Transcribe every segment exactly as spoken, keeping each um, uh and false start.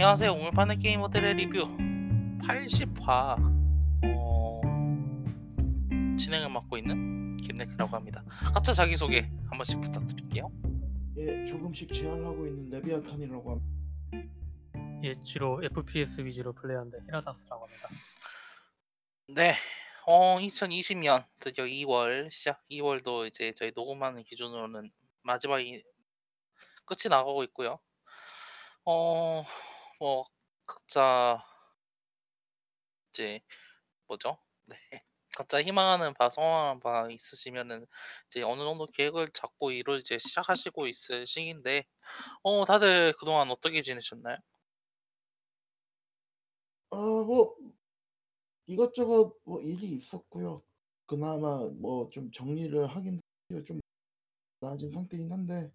안녕하세요. 오늘 파는 게임 모델의 리뷰 팔십 화 어... 진행을 맡고 있는 김네크라고 합니다. 각자 자기소개 한 번씩 부탁드릴게요. 예, 조금씩 제한하고 있는 레비아탄이라고 합니다. 예, 주로 에프피에스 위주로 플레이하는데 히라다스라고 합니다. 네, 어, 이천이십 년 드디어 이월 시작. 이월도 이제 저희 녹음하는 기준으로는 마지막이 끝이 나가고 있고요. 어, 뭐 각자 이제 뭐죠? 네, 각자 희망하는 바, 소망하는 바 있으시면은 이제 어느 정도 계획을 잡고 일을 이제 시작하시고 있을 시기인데, 어, 다들 그동안 어떻게 지내셨나요? 아, 뭐 이것저것 뭐 일이 있었고요. 그나마 뭐 좀 정리를 하긴 좀 나아진 상태긴 한데,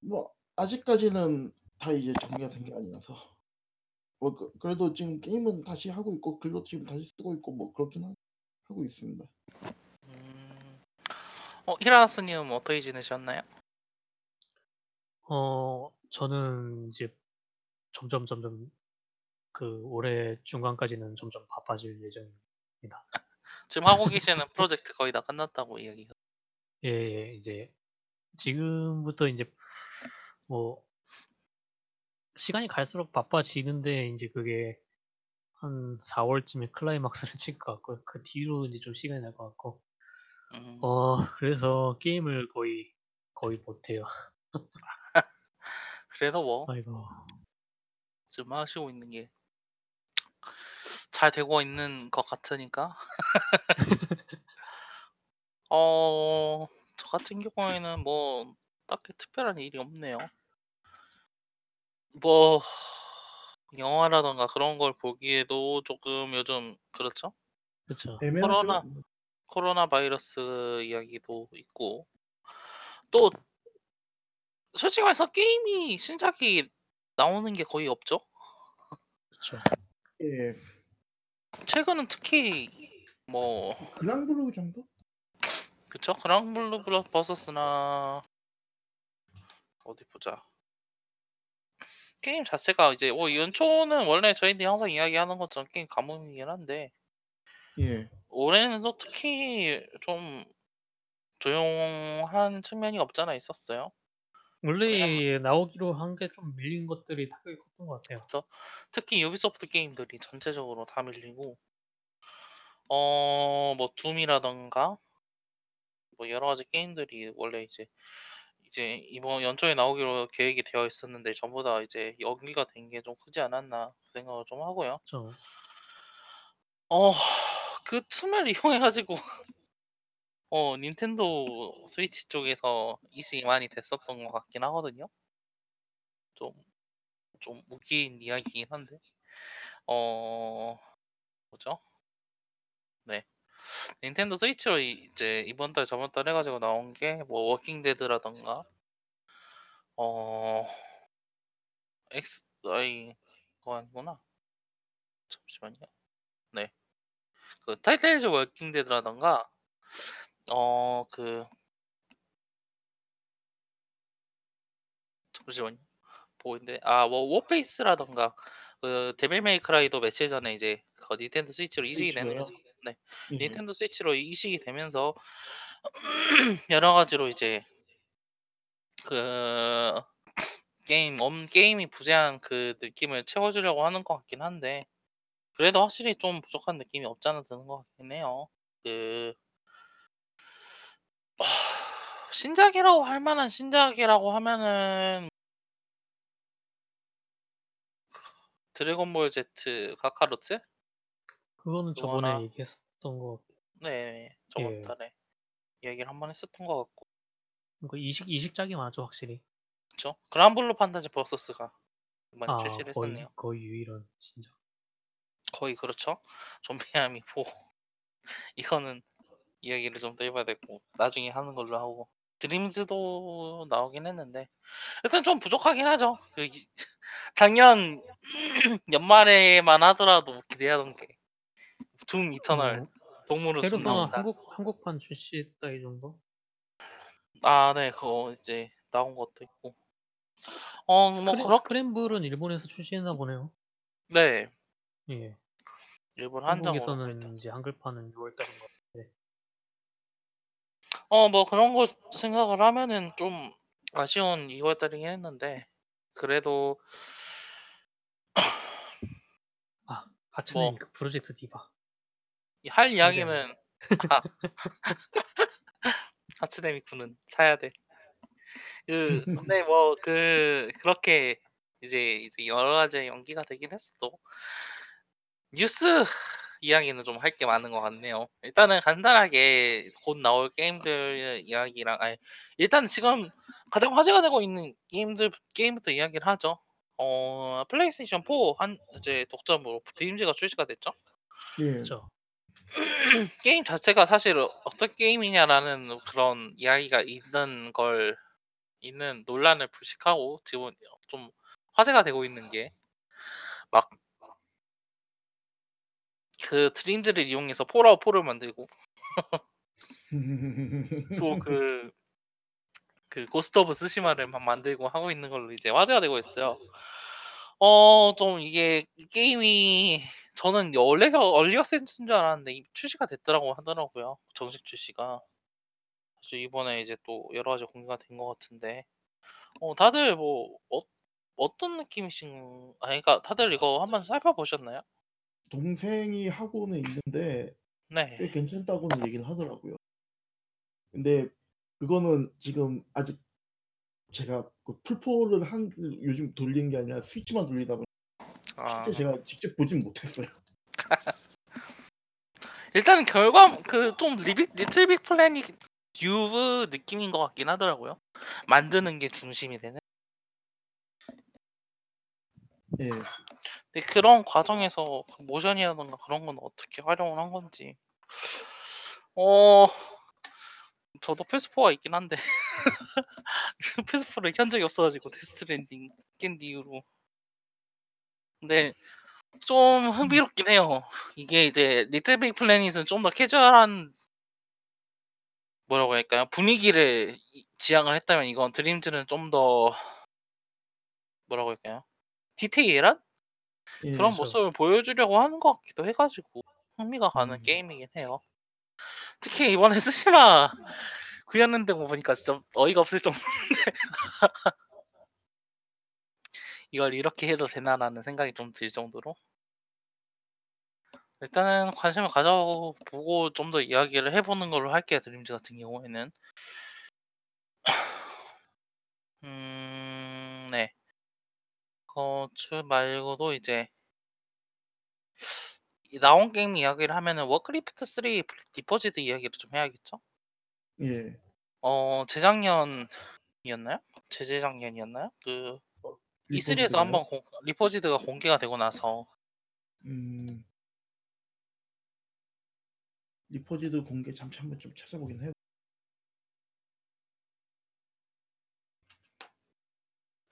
뭐 아직까지는 다 이제 정리가 된 게 아니라서 뭐 그, 그래도 지금 게임은 다시 하고 있고 글로티브 다시 쓰고 있고 뭐 그렇긴 하, 하고 있습니다. 음... 어, 히라스님은 어떻게 지내셨나요? 어, 저는 이제 점점 점점 그 올해 중간까지는 점점 바빠질 예정입니다. 지금 하고 계시는 프로젝트 거의 다 끝났다고 이야기가. 예, 예, 이제 지금부터 이제 뭐 시간이 갈수록 바빠지는데 이제 그게 한 사월쯤에 클라이막스를 칠 것 같고 그 뒤로 이제 좀 시간이 날 것 같고, 음. 어, 그래서 게임을 거의 거의 못해요. 그래도 뭐 아이고 지금 하시고 있는 게 잘 되고 있는 것 같으니까. 어, 저 같은 경우에는 뭐 딱히 특별한 일이 없네요. 뭐 영화라던가 그런 걸 보기에도 조금 요즘 그렇죠? 그렇죠. 코로나 좀... 코로나 바이러스 이야기도 있고, 또 솔직히 말해서 게임이 신작이 나오는 게 거의 없죠. 그렇죠. 예. 최근은 특히 뭐 그랑블루 정도? 그렇죠. 그랑블루블러 버서스나 어디 보자. 게임 자체가 이제 뭐 연초는 원래 저희들이 항상 이야기하는 것처럼 게임 가뭄이긴 한데, 예, 올해는 또 특히 좀 조용한 측면이 없잖아 있었어요. 원래 나오기로 한 게 좀 밀린 것들이 타격이 컸던 것 같아요. 그렇죠. 특히 유비소프트 게임들이 전체적으로 다 밀리고, 어, 뭐 둠이라던가 뭐 여러 가지 게임들이 원래 이제 이제 이번 연초에 나오기로 계획이 되어 있었는데 전부 다 이제 연기가 된 게 좀 크지 않았나 그 생각을 좀 하고요. 그렇죠. 어, 그 틈을 이용해가지고 어, 닌텐도 스위치 쪽에서 이식이 많이 됐었던 것 같긴 하거든요. 좀, 좀 웃긴 이야기긴 한데, 어, 뭐죠? 네. 닌텐도 스위치로 이제 이번 달 저번 달 해가지고 나온 게 뭐 워킹데드라던가 어... 엑스... 아이... 그거 아니구나. 잠시만요. 네. 그 타이틀즈 워킹데드라던가 어... 그... 잠시만요. 보이는데... 아, 뭐 워페이스라던가 그 데빌메이크라이도 며칠 전에 이제 그 닌텐도 스위치로 이식이 되는 거죠. 네, 네, 닌텐도 스위치로 이식이 되면서 여러 가지로 이제 그 게임 엄 게임이 부재한 그 느낌을 채워주려고 하는 것 같긴 한데, 그래도 확실히 좀 부족한 느낌이 없지 않아 드는 것 같긴 해요. 그 신작이라고 할 만한 신작이라고 하면은 드래곤볼 제트 가카로트? 그거는 저번에 하나... 얘기했었던 것 같고. 네, 저번 달에 예. 얘기를 한번 했었던 것 같고. 그 이식 이식작이 많죠, 확실히. 그렇죠. 그랑블루 판타지 버서스가 많이 아, 출시를 거의, 했었네요. 거의 유일한 진짜. 거의 그렇죠. 좀비아미포 이거는 이야기를 좀 더 해봐야 되고 나중에 하는 걸로 하고. 드림즈도 나오긴 했는데 일단 좀 부족하긴 하죠. 그 작년 연말에만 하더라도 기대하던 게. 둠 이터널 음, 동물을 대로도나 한국 한국판 출시했다 이 정도. 아, 네, 그거 이제 나온 것도 있고. 어, 뭐 스크램, 그렇 스크램블은 일본에서 출시했나 보네요. 네. 예. 일본 한정. 한국에서는 이제 한글판은 유월달인 것 같은데. 어, 뭐 그런 거 생각을 하면은 좀 아쉬운 이월달이긴 했는데 그래도. 아, 하츠네미쿠 뭐, 프로젝트 디바. 할 이야기는 아. 하츠네미쿠는 사야 돼. 그 근데 뭐 그 그렇게 이제 이제 여러 가지 연기가 되긴 했어도 뉴스 이야기는 좀 할 게 많은 것 같네요. 일단은 간단하게 곧 나올 게임들 이야기랑 아니, 일단 지금 가장 화제가 되고 있는 게임들 게임부터 이야기를 하죠. 어 플레이스테이션 사 한 이제 독점으로 드림즈가 출시가 됐죠. 예. 그렇죠. 게임 자체가 사실 어떤 게임이냐라는 그런 이야기가 있는 걸 있는 논란을 불식하고 지금 좀 화제가 되고 있는 게 막 그 드림즈를 이용해서 포라우 포를 만들고 또 그 그 고스트 오브 스시마를 막 만들고 하고 있는 걸로 이제 화제가 되고 있어요. 어 좀 이게 게임이 저는 원래가 얼리어센스인 줄 알았는데 출시가 됐더라고 하더라고요. 정식 출시가. 그래서 이번에 이제 또 여러 가지 공개가 된 것 같은데, 어 다들 뭐 어, 어떤 느낌이신? 아니 그러니까 다들 이거 한번 살펴보셨나요? 동생이 하고는 있는데 네. 꽤 괜찮다고는 얘기는 하더라고요. 근데 그거는 지금 아직 제가 그 풀포를 한 요즘 돌린 게 아니라 스위치만 돌리다 보니. 아... 실제 제가 직접 보진 못했어요. 일단은 결과 그 좀 리틀빅 플래닛 유브 느낌인 것 같긴 하더라고요. 만드는 게 중심이 되는. 예. 근데 그런 과정에서 모션이라던가 그런 건 어떻게 활용을 한 건지. 어. 저도 피에스포가 있긴 한데 피에스포를 켠 적이 없어가지고 데스티랜딩 깬 이후로. 근데 좀 흥미롭긴 해요. 이게 이제 리틀빅 플래닛은 좀 더 캐주얼한 뭐라고 할까요? 분위기를 지향을 했다면 이건 드림즈는 좀 더 뭐라고 할까요? 디테일한? 예, 그런 저... 모습을 보여주려고 하는 것 같기도 해가지고 흥미가 가는 음... 게임이긴 해요. 특히 이번에 스시마 구였는데 보니까 진짜 어이가 없을 정도인데 이걸 이렇게 해도 되나라는 생각이 좀 들 정도로 일단은 관심을 가져보고 좀 더 이야기를 해보는 걸로 할게요. 드림즈 같은 경우에는 음, 네 거출 말고도 이제 나온 게임 이야기를 하면은 워크래프트 쓰리 리포지드 이야기를 좀 해야겠죠? 예. 어 재작년이었나요? 재재작년이었나요? 그 이쓰리에서 한번 공, 리포지드가 공개가 되고 나서 음 리포지드 공개 잠시 한번 좀 찾아보긴 해.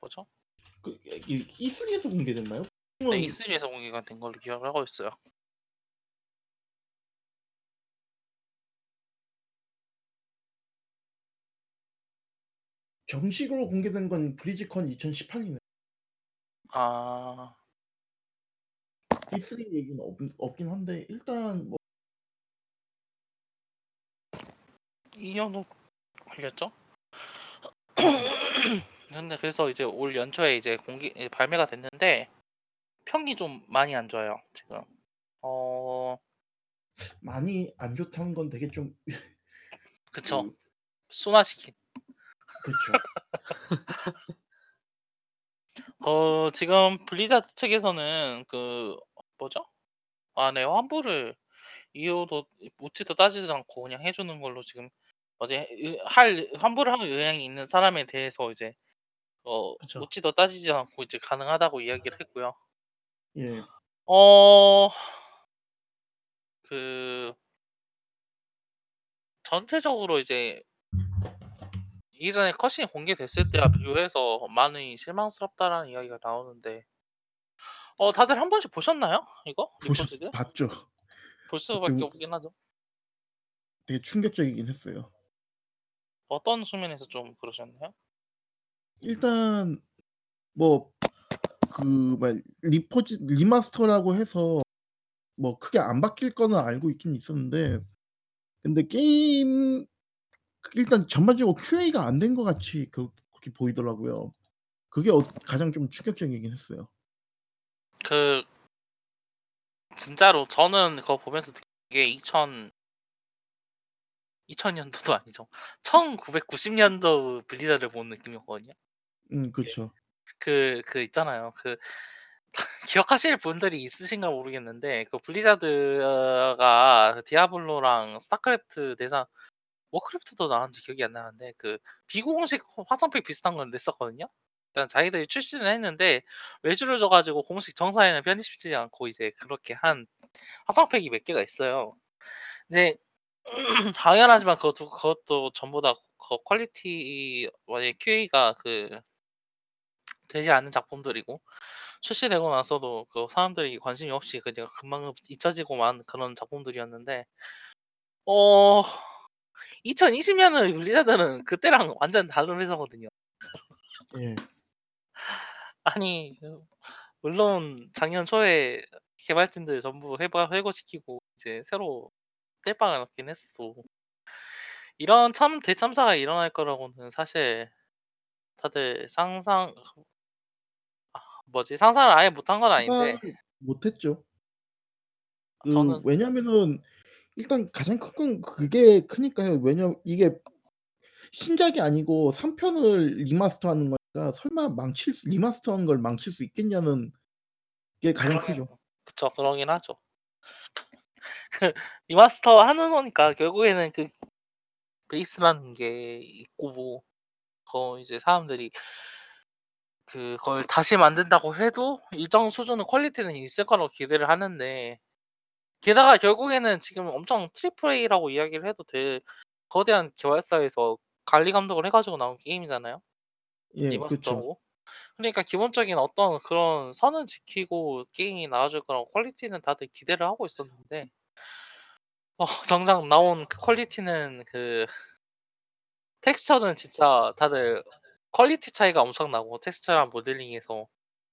뭐죠? 그 이쓰리에서 공개됐나요? 네, 이쓰리에서 공개가 된 걸로 기억을 하고 있어요. 정식으로 공개된 건 브리즈컨 이천십팔 년이네. 아 이쓰리 얘기는 없, 없긴 한데 일단 뭐 이 년도 걸렸죠? 근데 그래서 이제 올 연초에 이제 공개 발매가 됐는데 평이 좀 많이 안 좋아요 지금. 어 많이 안 좋다는 건 되게 좀 그쵸 순화시킨 그쵸. 어 지금 블리자드 측에서는 그 뭐죠? 아, 네 환불을 이유도 묻지도 따지도 않고 그냥 해주는 걸로 지금 어제 할 환불을 할 의향이 있는 사람에 대해서 이제 어 그쵸. 묻지도 따지지 않고 이제 가능하다고 이야기를 했고요. 예. 어 그 전체적으로 이제 이전에 컷신이 공개됐을 때와 비교해서 많이 실망스럽다라는 이야기가 나오는데 어 다들 한 번씩 보셨나요? 이거? 보셨, 봤죠. 볼 수밖에 없긴 하죠. 되게 충격적이긴 했어요. 어떤 측면에서 좀 그러셨나요? 일단 뭐 그 뭐 리포지 리마스터라고 해서 뭐 크게 안 바뀔 거는 알고 있긴 있었는데, 근데 게임 일단 전반적으로 큐에이가 안 된 것 같이 그렇게 보이더라고요. 그게 어, 가장 좀 충격적이긴 했어요. 그 진짜로 저는 그거 보면서 이게 이천 이천 년도도 아니죠. 천구백구십 년도 블리자드를 본 느낌이었거든요. 음, 그렇죠. 그, 그 있잖아요. 그 기억하실 분들이 있으신가 모르겠는데, 그 블리자드가 디아블로랑 스타크래프트 대상, 워크래프트도 나왔는지 기억이 안 나는데, 그 비공식 화성팩 비슷한 건 냈었거든요. 일단 자기들이 출시는 했는데 외주를 줘가지고 공식 정사에는 편입시키지 않고 이제 그렇게 한 화성팩이 몇 개가 있어요. 근데 당연하지만 그것도, 그것도 전부 다 그 퀄리티, 만약에 큐에이가 그 되지 않은 작품들이고 출시되고 나서도 그 사람들이 관심이 없이 그냥 금방 잊혀지고만 그런 작품들이었는데, 어 이천이십 년의 블리자드는 그때랑 완전 다른 회사거든요. 예. 아니 물론 작년 초에 개발진들 전부 해고, 해고시키고 이제 새로 떼빵을 넣긴 했어도 이런 참 대참사가 일어날 거라고는 사실 다들 상상 아, 뭐지 상상을 아예 못한 건 아닌데 못했죠. 그, 저는 왜냐면은 일단 가장 큰 건 그게 크니까요. 왜냐 이게 신작이 아니고 삼 편을 리마스터하는 거니까 설마 망칠 수, 리마스터한 걸 망칠 수 있겠냐는 게 가장 그러긴, 크죠. 그쵸, 그러긴 하죠. 리마스터 하는 거니까 결국에는 그 베이스라는 게 있고 뭐 거 이제 사람들이 그걸 다시 만든다고 해도 일정 수준의 퀄리티는 있을 거라고 기대를 하는데, 게다가 결국에는 지금 엄청 트리플 A라고 이야기를 해도 될 거대한 개발사에서 관리 감독을 해가지고 나온 게임이잖아요. 예, 리마스터고. 그러니까 기본적인 어떤 그런 선은 지키고 게임이 나와줄 거라고 퀄리티는 다들 기대를 하고 있었는데, 어, 정작 나온 그 퀄리티는 그 텍스처는 진짜 다들 퀄리티 차이가 엄청 나고, 텍스처랑 모델링에서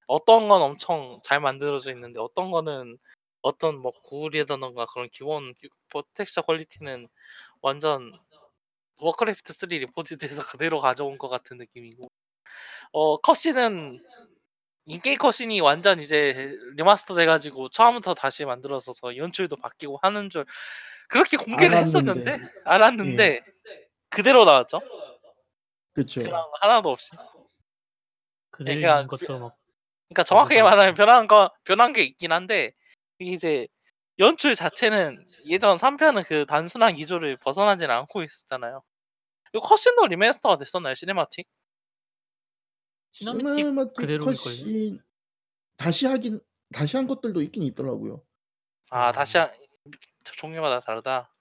어떤 건 엄청 잘 만들어져 있는데 어떤 거는 어떤 뭐 구울이라던가 그런 기본 텍스처 퀄리티는 완전 워크래프트쓰리 리포지드에서 그대로 가져온 것 같은 느낌이고, 어 컷신은 인게임 컷신이 완전 이제 리마스터 돼가지고 처음부터 다시 만들어서서 연출도 바뀌고 하는 줄 그렇게 공개를 알았는데. 했었는데 알았는데 예. 그대로 나왔죠. 그렇죠. 하나도 없이. 그러니까 것도 막. 그러니까 정확하게 말하면 변한 거 변한 게 있긴 한데 이제 연출 자체는 예전 삼 편은 그 단순한 기조를 벗어나진 않고 있었잖아요. 이 컷신도 리메스터가 됐었나요? 시네마틱? 시네마틱, 시네마틱 그대로 컷신 다시 하긴 다시 한 것들도 있긴 있더라고요. 아 다시 한 종류마다 다르다.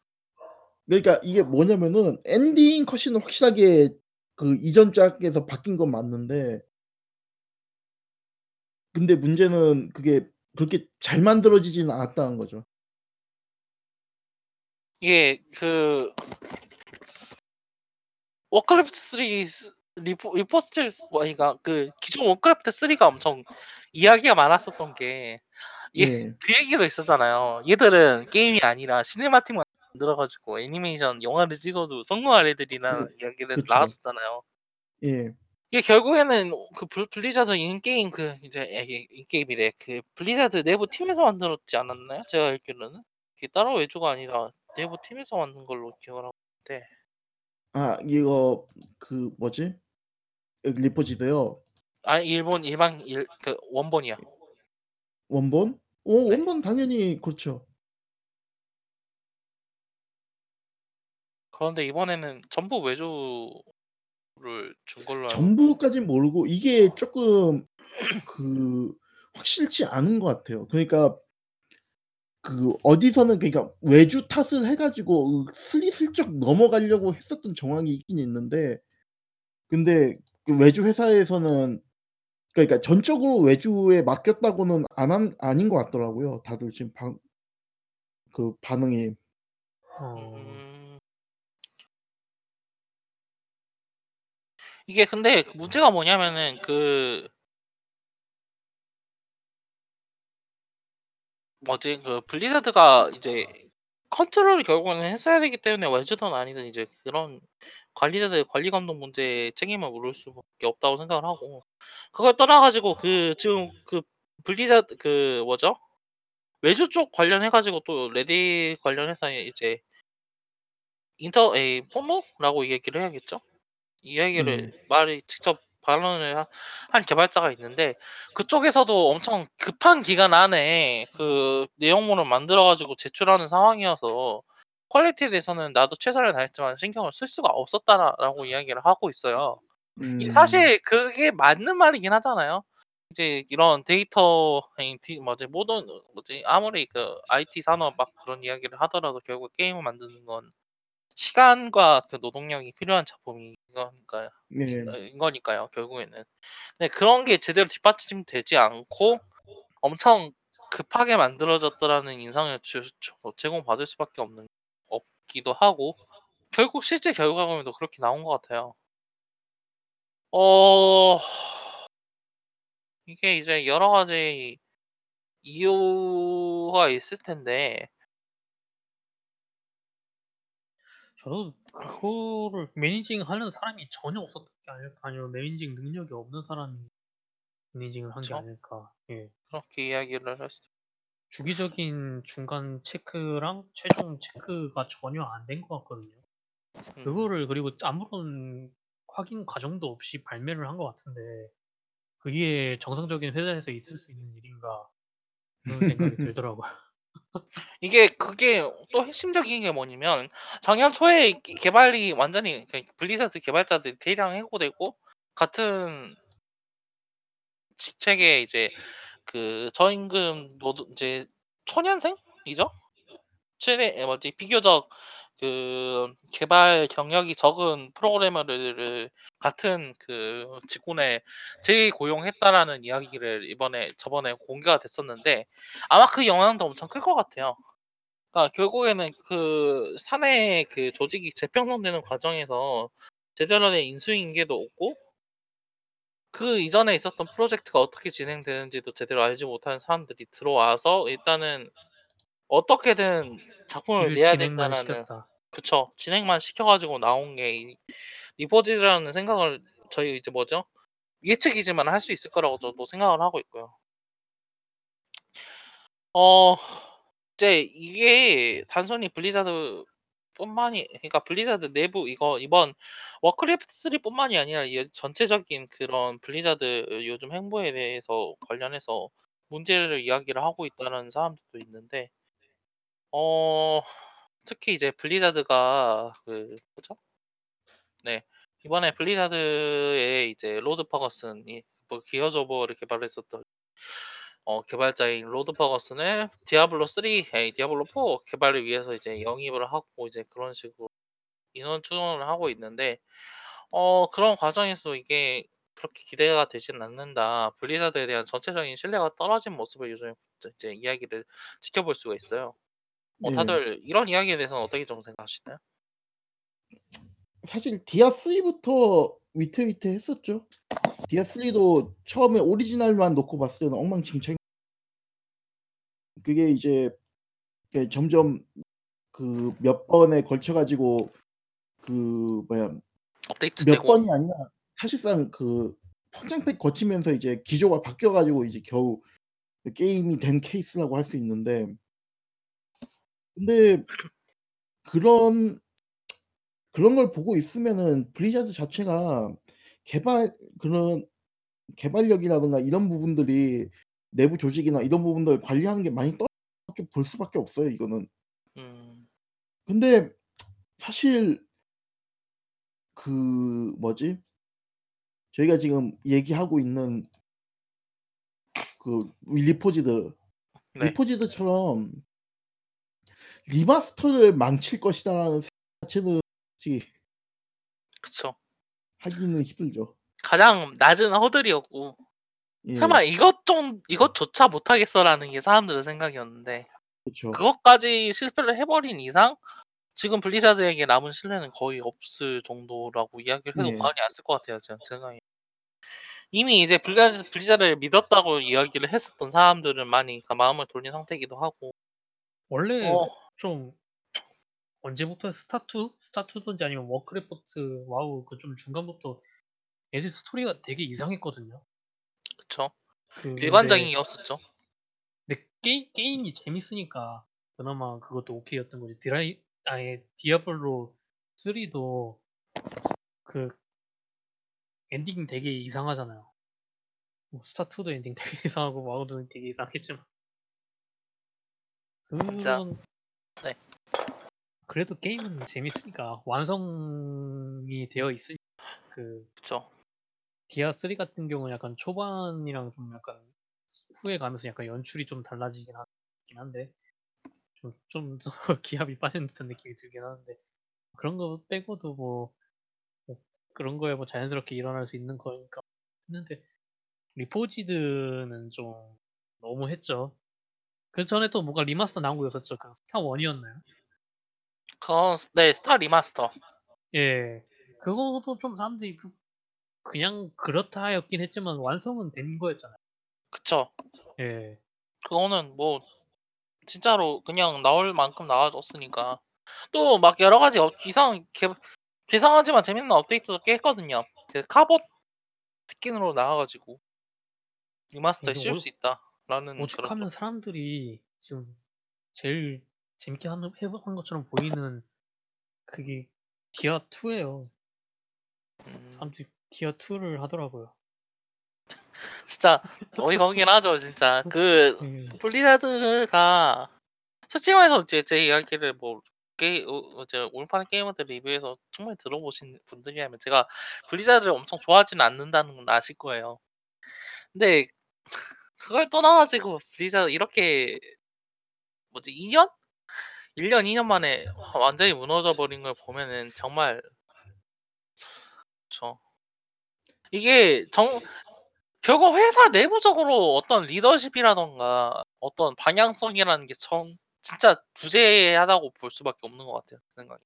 그러니까 이게 뭐냐면은 엔딩 컷신은 확실하게 그 이전 작에서 바뀐 건 맞는데, 근데 문제는 그게 그렇게 잘 만들어지진 않았다는 거죠. 예, 그 워크래프트 쓰리 리포 리포스트 아니가 그 기존 워크래프트 쓰리가 엄청 이야기가 많았었던 게 예, 예. 그 얘기도 있었잖아요. 얘들은 게임이 아니라 시네마틱만 만들어가지고 애니메이션 영화를 찍어도 성공할 애들이나 그, 이야기들 그쵸. 나왔었잖아요. 예. 이게 결국에는 그 블리자드 인게임 그 이제 인게임이래 그 블리자드 내부 팀에서 만들었지 않았나요? 제가 알기로는 이게 따로 외주가 아니라 내부 팀에서 만든 걸로 기억을 하고 있는데, 아 이거 그 뭐지 리포지드요? 아 일본 일반 일 그 원본이야. 원본? 오 네. 원본 당연히 그렇죠. 그런데 이번에는 전부 외주 준 걸로 전부까지는 모르고 이게 조금 그 확실치 않은 것 같아요. 그러니까 그 어디서는 그러니까 외주 탓을 해가지고 슬리슬쩍 넘어가려고 했었던 정황이 있긴 있는데, 근데 그 외주 회사에서는 그러니까 전적으로 외주에 맡겼다고는 안 한, 아닌 것 같더라고요. 다들 지금 방, 그 반응이. 어... 이게 근데 문제가 뭐냐면은 그 뭐지 그 블리자드가 이제 컨트롤을 결국은 했어야 되기 때문에 외주든 아니든 이제 그런 관리자들 관리 감독 문제에 책임을 물을 수밖에 없다고 생각을 하고, 그걸 떠나가지고 그 지금 그 블리자드 그 뭐죠 외주 쪽 관련해가지고 또 레디 관련해서 이제 인터 에 포모라고 얘기를 해야겠죠. 이야기를 음. 말이 직접 발언을 하, 한 개발자가 있는데, 그쪽에서도 엄청 급한 기간 안에 그 내용물을 만들어가지고 제출하는 상황이어서 퀄리티에 대해서는 나도 최선을 다했지만 신경을 쓸 수가 없었다라고 이야기를 하고 있어요. 음. 사실 그게 맞는 말이긴 하잖아요. 이제 이런 데이터 뭐지 모든 뭐지 아무리 그 아이티 산업 막 그런 이야기를 하더라도 결국 게임을 만드는 건 시간과 그 노동력이 필요한 작품인 거니까요. 네. 이거니까요. 결국에는. 근데 그런 게 제대로 뒷받침 되지 않고 엄청 급하게 만들어졌더라는 인상을 주, 주, 제공받을 수밖에 없는 없기도 하고, 결국 실제 결과물도 그렇게 나온 것 같아요. 어 이게 이제 여러 가지 이유가 있을 텐데. 저도 그거를 매니징하는 사람이 전혀 없었던 게 아닐까, 아니면 매니징 능력이 없는 사람이 매니징을 한 게 아닐까. 예. 그렇게 이야기를 할 수. 주기적인 중간 체크랑 최종 체크가 전혀 안 된 것 같거든요. 음. 그거를 그리고 아무런 확인 과정도 없이 발매를 한 것 같은데, 그게 정상적인 회사에서 있을 수 있는 일인가 그런 생각이 들더라고요. 이게 그게 또 핵심적인 게 뭐냐면, 작년 초에 개발이 완전히 블리자드 개발자들이 대량 해고되고, 같은 직책의 이제 그 저임금 노동 이제 초년생이죠? 최대 뭐지 비교적 그 개발 경력이 적은 프로그래머를 같은 그 직군에 재고용했다라는 이야기를 이번에 저번에 공개가 됐었는데, 아마 그 영향도 엄청 클 것 같아요. 그러니까 결국에는 그 사내 그 조직이 재편성되는 과정에서 제대로 된 인수인계도 없고, 그 이전에 있었던 프로젝트가 어떻게 진행되는지도 제대로 알지 못하는 사람들이 들어와서 일단은 어떻게든 작품을 내야 된다라는, 그쵸, 진행만 시켜가지고 나온 게 리포지드라는 생각을 저희 이제 뭐죠 예측이지만 할 수 있을 거라고 저도 생각을 하고 있고요. 어 이제 이게 단순히 블리자드 뿐만이, 그러니까 블리자드 내부 이거 이번 워크래프트쓰리뿐만이 아니라 이 전체적인 그런 블리자드 요즘 행보에 대해서 관련해서 문제를 이야기를 하고 있다는 사람들도 있는데, 어 특히 이제 블리자드가 그 뭐죠? 네 이번에 블리자드의 이제 로드 퍼거슨이 뭐 기어즈 오브 워를 개발했었던 어 개발자인 로드 퍼거슨을 디아블로 쓰리, 에이, 디아블로 사 개발을 위해서 이제 영입을 하고 이제 그런 식으로 인원 추정을 하고 있는데, 어 그런 과정에서 이게 그렇게 기대가 되지는 않는다. 블리자드에 대한 전체적인 신뢰가 떨어진 모습을 요즘 이제 이야기를 지켜볼 수가 있어요. 어 다들 네. 이런 이야기에 대해서는 어떻게 좀 생각하시나요? 사실 디아쓰리부터 위태위태 했었죠. 디아쓰리도 처음에 오리지널만 놓고 봤을 때는 엉망진창. 그게 이제 점점 그 몇 번에 걸쳐가지고 그 뭐야 업데이트 몇 되고. 번이 아니라 사실상 그 성장팩 거치면서 이제 기조가 바뀌어가지고 이제 겨우 게임이 된 케이스라고 할 수 있는데, 근데 그런 그런 걸 보고 있으면은 블리자드 자체가 개발 그런 개발력이라든가 이런 부분들이 내부 조직이나 이런 부분들 관리하는 게 많이 떨어져 볼 수밖에 없어요. 이거는. 음. 근데 사실 그 뭐지 저희가 지금 얘기하고 있는 그 리포지드 네. 리포지드처럼 리마스터를 망칠 것이다라는 생각 자체는 그쵸 하기는 힘들죠. 가장 낮은 허들이었고 예. 설마 이것 좀 이것조차 못하겠어라는 게 사람들의 생각이었는데, 그쵸. 그것까지 실패를 해버린 이상 지금 블리자드에게 남은 신뢰는 거의 없을 정도라고 이야기를 해도 과언이 예. 안 쓸 것 같아요. 제 생각에. 이미 이제 블리자드, 블리자드를 믿었다고 이야기를 했었던 사람들은 많이 마음을 돌린 상태이기도 하고. 원래 어. 좀 언제부터 스타투? 스타투든지 아니면 워크래프트 와우 그 좀 중간부터 애들 스토리가 되게 이상했거든요. 그쵸. 그 일관적이었었죠. 근데 게임, 게임이 재밌으니까 그나마 그것도 오케이였던 거지. 드라이, 아예 디아블로 쓰리도 그 엔딩 되게 이상하잖아요. 뭐 스타투도 엔딩 되게 이상하고 와우도 되게 이상했지만 그건 진짜. 네. 그래도 게임은 재밌으니까 완성이 되어 있으니까 그 그쵸. 디아쓰리 같은 경우는 약간 초반이랑 좀 약간 후에 가면서 약간 연출이 좀 달라지긴 한데 좀 좀 더 기압이 빠진 듯한 느낌이 들긴 하는데 그런 거 빼고도 뭐, 뭐 그런 거에 뭐 자연스럽게 일어날 수 있는 거니까 했는데 리포지드는 좀 너무 했죠. 그 전에 또 뭔가 리마스터 나온 거였었죠. 그 스타원이었나요? 그건 네 스타 리마스터. 예, 그것도 좀 사람들이 그냥 그렇다 하였긴 했지만 완성은 된 거였잖아요. 그쵸. 예. 그거는 뭐 진짜로 그냥 나올 만큼 나와줬으니까. 또 막 여러 가지 이상 개상하지만 재밌는 업데이트도 꽤 했거든요. 카봇 스킨으로 나와가지고 리마스터에 씌울 수 있다라는. 오죽하면 사람들이 지금 제일 재밌게 한, 한 것처럼 보이는 그게 디아투예요. 음... 사람들이 디아투를 하더라고요. 진짜 어이가 없긴 하죠. 진짜 그 블리자드가 솔직히 말해서 제, 제 이야기를 뭐 게이, 어, 이제 올판 게이머들 리뷰에서 정말 들어보신 분들이라면 제가 블리자드를 엄청 좋아하지는 않는다는 건 아실 거예요. 근데 그걸 떠나가지고 블리자드 이렇게 뭐지 이 년? 일 년, 이 년 만에 완전히 무너져버린 걸 보면은 정말 그쵸. 이게 정 결국 회사 내부적으로 어떤 리더십이라던가 어떤 방향성이라는 게 정, 진짜 부재하다고 볼 수밖에 없는 것 같아요. 그 생각이.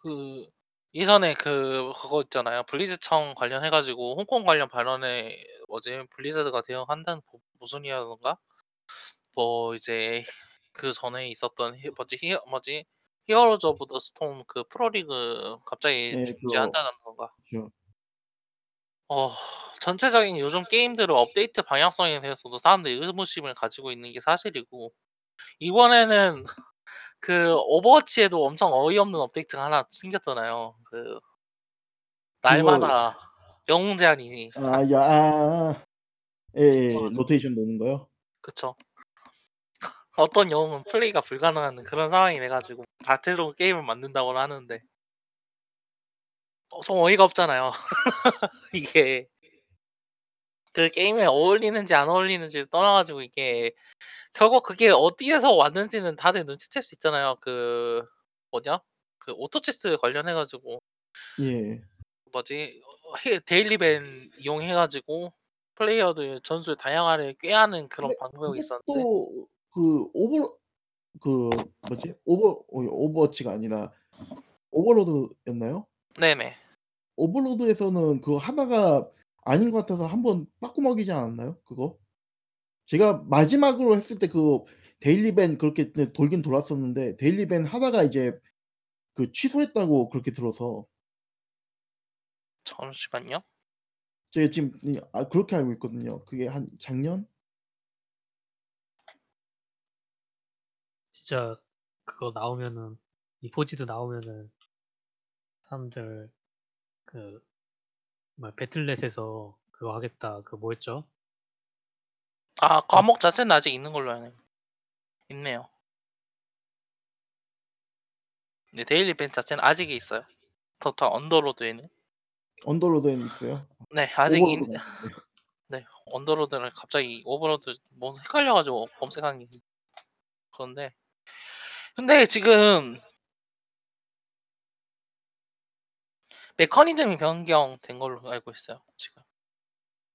그 예전에 그 그거 있잖아요. 블리즈청 관련해가지고 홍콩 관련 발언에 뭐지 블리자드가 대응한다는 모순이라던가 뭐 이제 그 전에 있었던 히, 뭐지 히, 뭐지 히어로즈 오브 더 스톰 그 프로리그 갑자기 네, 중지한다던가. 그거... 어, 전체적인 요즘 게임들의 업데이트 방향성에 대해서도 사람들이 의무심을 가지고 있는 게 사실이고 이번에는 그 오버워치에도 엄청 어이없는 업데이트가 하나 생겼잖아요. 그 날마다 이거... 영웅 제한이 아야 아... 예, 예, 로테이션 노는 거요? 그쵸. 어떤 영웅은 플레이가 불가능한 그런 상황이 돼가지고 다채로운 게임을 만든다고 하는데 좀 어이가 없잖아요. 이게 그 게임에 어울리는지 안 어울리는지 떠나가지고 이게 결국 그게 어디에서 왔는지는 다들 눈치챌 수 있잖아요. 그 뭐냐 그 오토체스 관련해가지고 예 뭐지 데일리벤 이용해가지고 플레이어들 전술 다양화를 꾀하는 그런 방법이 있었는데 그 오버 그 뭐지 오버 오버워치가 아니라 오버로드였나요? 네네. 오버로드에서는 그 하나가 아닌 것 같아서 한번 빠꾸먹이지 않았나요? 그거? 제가 마지막으로 했을 때 그 데일리밴 그렇게 돌긴 돌았었는데 데일리밴 하다가 이제 그 취소했다고 그렇게 들어서. 잠시만요. 제가 지금 아 그렇게 알고 있거든요. 그게 한 작년? 진짜 그거 나오면은 리포지드 나오면은 사람들 그 뭐 배틀넷에서 그거 하겠다 그 뭐였죠? 아 과목 자체는 아직 있는 걸로 하네요. 있네요. 근데 데일리 밴 자체는 아직 있어요. 도타 언더로드에는? 언더로드에는 있어요? 네 아직 있... 네 언더로드는 갑자기 오버로드 뭐 헷갈려가지고 검색한 게 그런데 근데 지금. 메커니즘이 변경된 걸로 알고 있어요. 지금.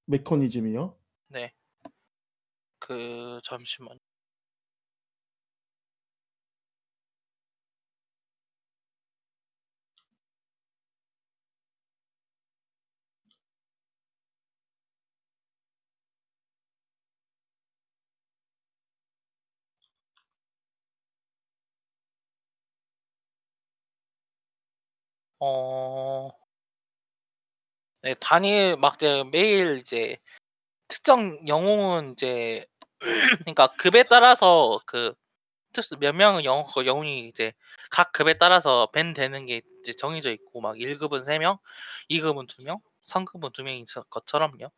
메커니즘이요? 네. 그 잠시만요. 어, 네, 단일 막 이제 매일 이제 특정 영웅은 이제 그러니까 급에 따라서 그 몇 명은 영, 그 영웅이 이제 각 급에 따라서 밴 되는 게 이제 정해져 있고 막 일 급은 세 명, 이 급은 두 명, 삼 급은 두 명인 것처럼요.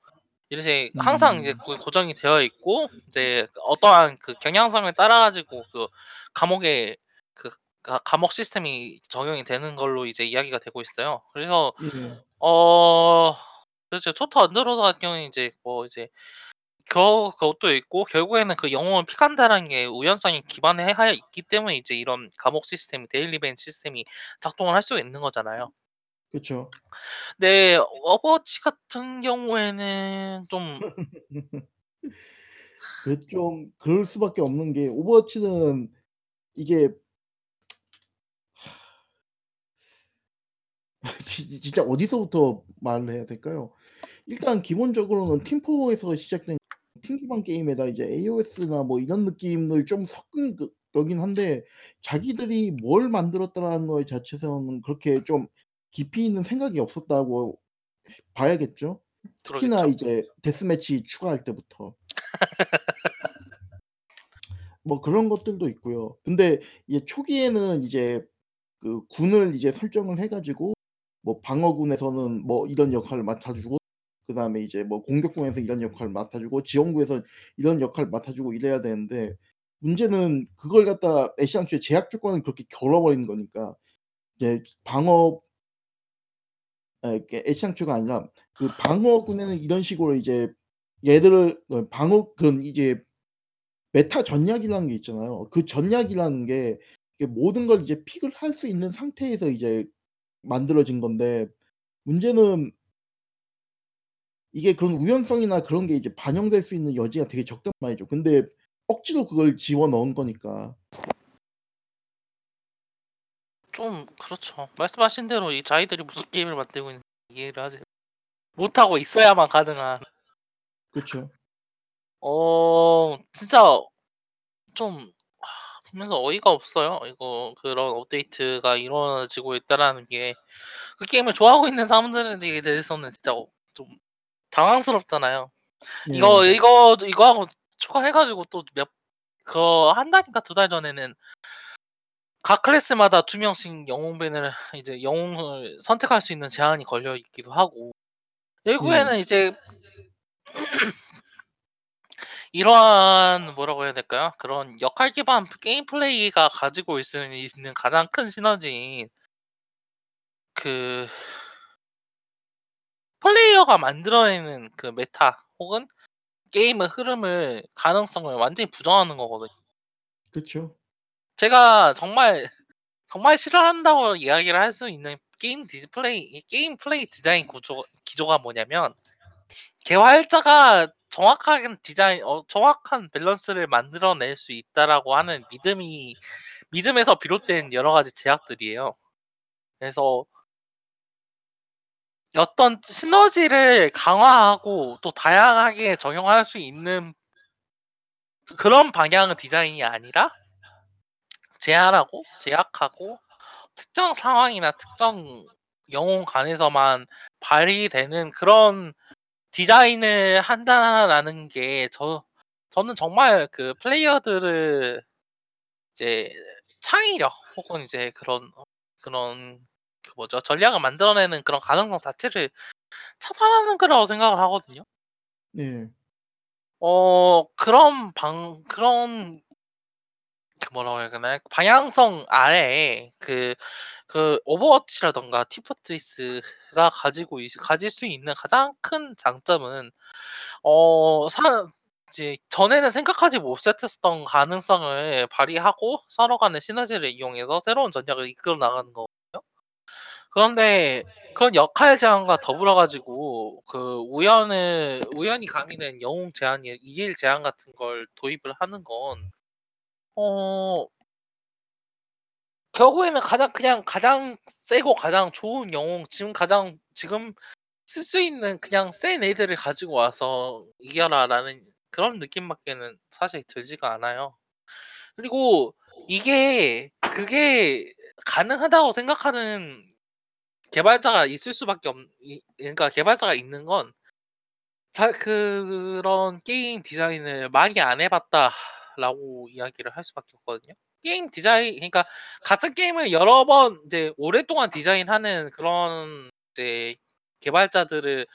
이렇게 항상 이제 고- 고정이 되어 있고 이제 어떠한 그 경향성을 따라 가지고 그 감옥의 그 가- 감옥 시스템이 적용이 되는 걸로 이제 이야기가 되고 있어요. 그래서 네. 어 그렇죠. 토타 언더로드 같은 경우는 이제 뭐 이제 그 그것도 있고 결국에는 그 영웅을 픽한다라는 게 우연성에 기반해 하여 있기 때문에 이제 이런 감옥 시스템, 데일리 벤 시스템이 작동을 할 수 있는 거잖아요. 그렇죠. 네, 오버워치 같은 경우에는 좀 그 좀 그럴 수밖에 없는 게 오버워치는 이게 지- 진짜 어디서부터 말을 해야 될까요? 일단 기본적으로는 팀포에서 시작된 팀 기반 게임에다 이제 에이오에스나 뭐 이런 느낌을 좀 섞은 그- 거긴 한데 자기들이 뭘 만들었다라는 거에 자체에서는 그렇게 좀 깊이 있는 생각이 없었다고 봐야겠죠. 특히나 그러겠죠. 이제 데스매치 추가할 때부터 뭐 그런 것들도 있고요. 근데 이제 초기에는 이제 그 군을 이제 설정을 해가지고 뭐 방어군에서는 뭐 이런 역할을 맡아주고 그 다음에 이제 뭐 공격군에서 이런 역할을 맡아주고 지원군에서 이런 역할을 맡아주고 이래야 되는데 문제는 그걸 갖다 애시당초에 제약 조건을 그렇게 걸어버리는 거니까 이제 방어 에, 이렇게 애창초가 아니라 그 방어군에는 이런 식으로 이제 얘들을 어, 방어군 이제 메타 전략이라는 게 있잖아요. 그 전략이라는 게 이게 모든 걸 이제 픽을 할 수 있는 상태에서 이제 만들어진 건데 문제는 이게 그런 우연성이나 그런 게 이제 반영될 수 있는 여지가 되게 적단 말이죠. 근데 억지로 그걸 집어 넣은 거니까 좀 그렇죠. 말씀하신 대로 이 자기들이 무슨 게임을 만들고 있는지 이해를 하지 못하고 있어야만 가능한. 그렇죠. 어 진짜 좀 하, 보면서 어이가 없어요. 이거 그런 업데이트가 이루어지고 있다라는 게 그 게임을 좋아하고 있는 사람들에 대해서는 진짜 어- 좀 당황스럽잖아요. 이거 예, 이거 이거 하고 추가해가지고 또 몇 그 한 달인가 두 달 전에는 각 클래스마다 두 명씩 영웅 밴을 이제 영웅을 선택할 수 있는 제한이 걸려 있기도 하고 예, 결국에는 이제 이러한 뭐라고 해야 될까요? 그런 역할 기반 게임 플레이가 가지고 있- 있는 가장 큰 시너지인 그 플레이어가 만들어내는 그 메타 혹은 게임의 흐름을 가능성을 완전히 부정하는 거거든요. 그렇죠. 제가 정말 정말 싫어한다고 이야기를 할 수 있는 게임 디스플레이 이 게임 플레이 디자인 구조 기조가 뭐냐면 개발자가 정확한 디자인 어, 정확한 밸런스를 만들어낼 수 있다라고 하는 믿음이 믿음에서 비롯된 여러 가지 제약들이에요. 그래서 어떤 시너지를 강화하고 또 다양하게 적용할 수 있는 그런 방향의 디자인이 아니라 제한하고 제약하고 특정 상황이나 특정 영웅 간에서만 발휘되는 그런 디자인을 한다라는 게 저 저는 정말 그 플레이어들을 이제 창의력 혹은 이제 그런 그런 그 뭐죠 전략을 만들어내는 그런 가능성 자체를 차단하는 거라고 생각을 하거든요. 예, 어 그런 방 그런 그 뭐라고 해야 되나 방향성 아래에 그 그 오버워치라던가 티포트리스가 가지고 있, 가질 수 있는 가장 큰 장점은 어 사, 이제 전에는 생각하지 못했었던 가능성을 발휘하고 서로 간의 시너지를 이용해서 새로운 전략을 이끌어 나가는 거거든요. 그런데 그런 역할 제한과 더불어 가지고 그 우연을 우연히 가미된 영웅 제한, 이길 제한 같은 걸 도입을 하는 건 어, 결국에는 가장 그냥 가장 세고 가장 좋은 영웅 지금 가장 지금 쓸 수 있는 그냥 센 애들을 가지고 와서 이겨라라는 그런 느낌밖에는 사실 들지가 않아요. 그리고 이게 그게 가능하다고 생각하는 개발자가 있을 수밖에 없, 그러니까 개발자가 있는 건 자, 그런 게임 디자인을 많이 안 해봤다라고 이야기를 할 수밖에 없거든요. 게임 디자인, 그러니까 같은 게임을 여러 번 이제 오랫동안 디자인하는 그런 이제 개발자들을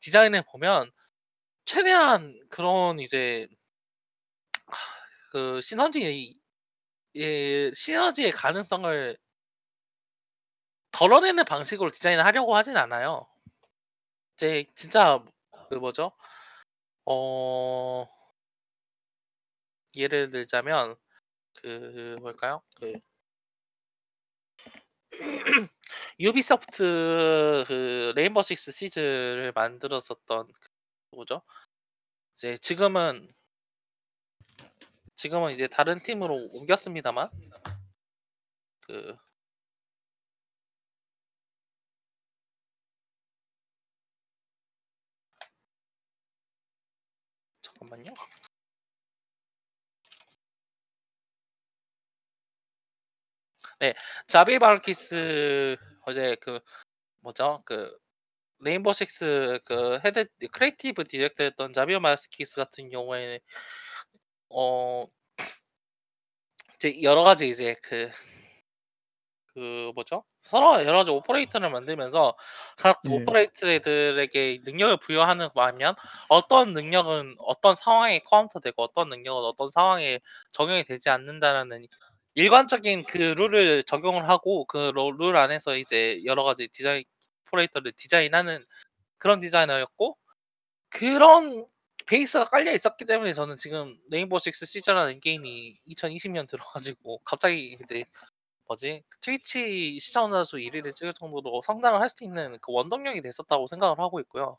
디자인을 보면 최대한 그런 이제 그 시너지의 예, 시너지의 가능성을 덜어내는 방식으로 디자인을 하려고 하진 않아요. 이제 진짜 그 뭐죠? 어 예를 들자면 그 뭘까요? 그 유비소프트 그 레인보우 식스 시즈를 만들었었던 그 뭐죠? 이제 지금은 지금은 이제 다른 팀으로 옮겼습니다만 그 잠깐만요. 네, 자비 마르키스 어제 그 뭐죠? 그 레인보우 식스 그 헤드 크리에이티브 디렉터였던 자비 마르키스 같은 경우에는 어 이제 여러 가지 이제 그 그 뭐죠? 서로 여러 가지 오퍼레이터를 만들면서 각 네. 오퍼레이터들에게 능력을 부여하는 반면 어떤 능력은 어떤 상황에 카운터되고 어떤 능력은 어떤 상황에 적용이 되지 않는다라는 일관적인 그 룰을 적용을 하고 그 룰 안에서 이제 여러 가지 디자인 오퍼레이터를 디자인하는 그런 디자이너였고 그런 베이스가 깔려 있었기 때문에 저는 지금 레인보우 식스 시즌이라는 게임이 이천이십 년 들어가지고 갑자기 이제 뭐지 트위치 시청자 수 일 위를 찍을 정도로 성장을 할 수 있는 그 원동력이 됐었다고 생각을 하고 있고요.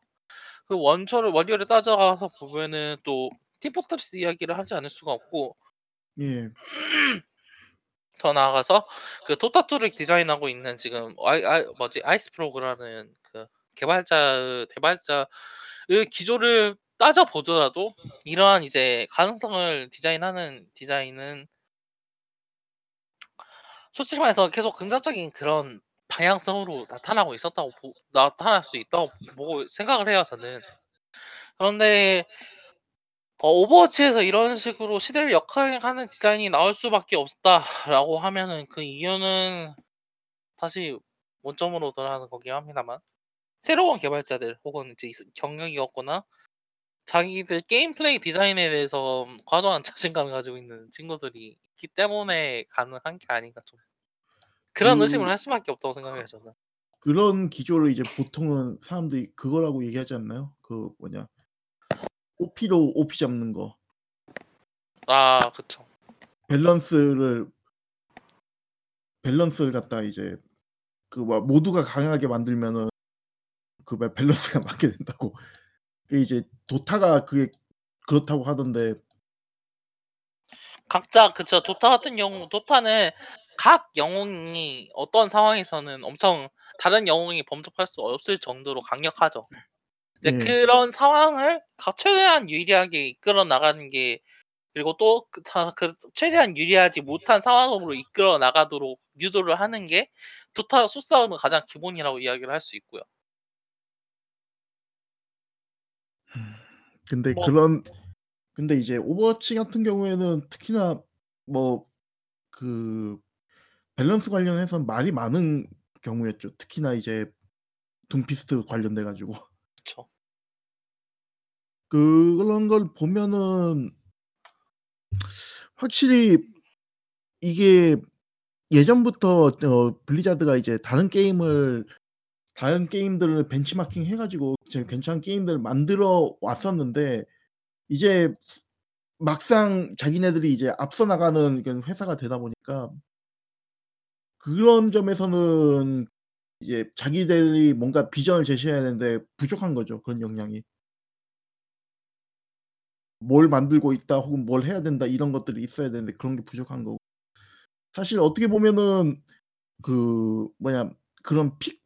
그 원초를 원리를 따져가서 보면은 또 팀포트리스 이야기를 하지 않을 수가 없고, 예. 더 나아가서 그 도타투를 디자인하고 있는 지금 아이, 아이 뭐지 아이스 프로그라는 그 개발자 개발자의 기조를 따져 보더라도 이러한 이제 가능성을 디자인하는 디자인은 솔직히 말해서 계속 긍정적인 그런 방향성으로 나타나고 있었다고 보, 나타날 수 있다고 보고 생각을 해요 저는. 그런데 어, 오버워치에서 이런 식으로 시대를 역행하는 디자인이 나올 수밖에 없다라고 하면은 그 이유는 다시 원점으로 돌아가는 거긴 합니다만 새로운 개발자들 혹은 이제 경력이 없거나 자기들 게임 플레이 디자인에 대해서 과도한 자신감을 가지고 있는 친구들이 있기 때문에 가능한 게 아닌가 좀 그런 그, 의심을 할 수밖에 없다고 생각해요 저는. 그런 기조를 이제 보통은 사람들이 그거라고 얘기하지 않나요? 그 뭐냐 오피로 오피 잡는 거. 아 그쵸. 밸런스를 밸런스를 갖다 이제 그 뭐 모두가 강하게 만들면은 그 밸런스가 맞게 된다고. 이제 도타가 그게 그렇다고 하던데 각자 그쵸 도타 같은 경우 도타는 각 영웅이 어떤 상황에서는 엄청 다른 영웅이 범접할 수 없을 정도로 강력하죠. 네. 이제 그런 상황을 최대한 유리하게 이끌어 나가는 게 그리고 또 그, 그, 최대한 유리하지 못한 상황으로 이끌어 나가도록 유도를 하는 게 도타 수싸움의 가장 기본이라고 이야기를 할 수 있고요. 근데 뭐, 그런 근데 이제 오버워치 같은 경우에는 특히나 뭐 그 밸런스 관련해서 말이 많은 경우였죠. 특히나 이제 둠피스트 관련돼 가지고. 그렇죠. 그런 걸 보면은 확실히 이게 예전부터 어, 블리자드가 이제 다른 게임을 다른 게임들을 벤치마킹 해가지고 제일 괜찮은 게임들을 만들어 왔었는데 이제 막상 자기네들이 이제 앞서 나가는 회사가 되다 보니까 그런 점에서는 이제 자기들이 뭔가 비전을 제시해야 되는데 부족한 거죠. 그런 역량이 뭘 만들고 있다 혹은 뭘 해야 된다 이런 것들이 있어야 되는데 그런 게 부족한 거고 사실 어떻게 보면은 그 뭐냐 그런 픽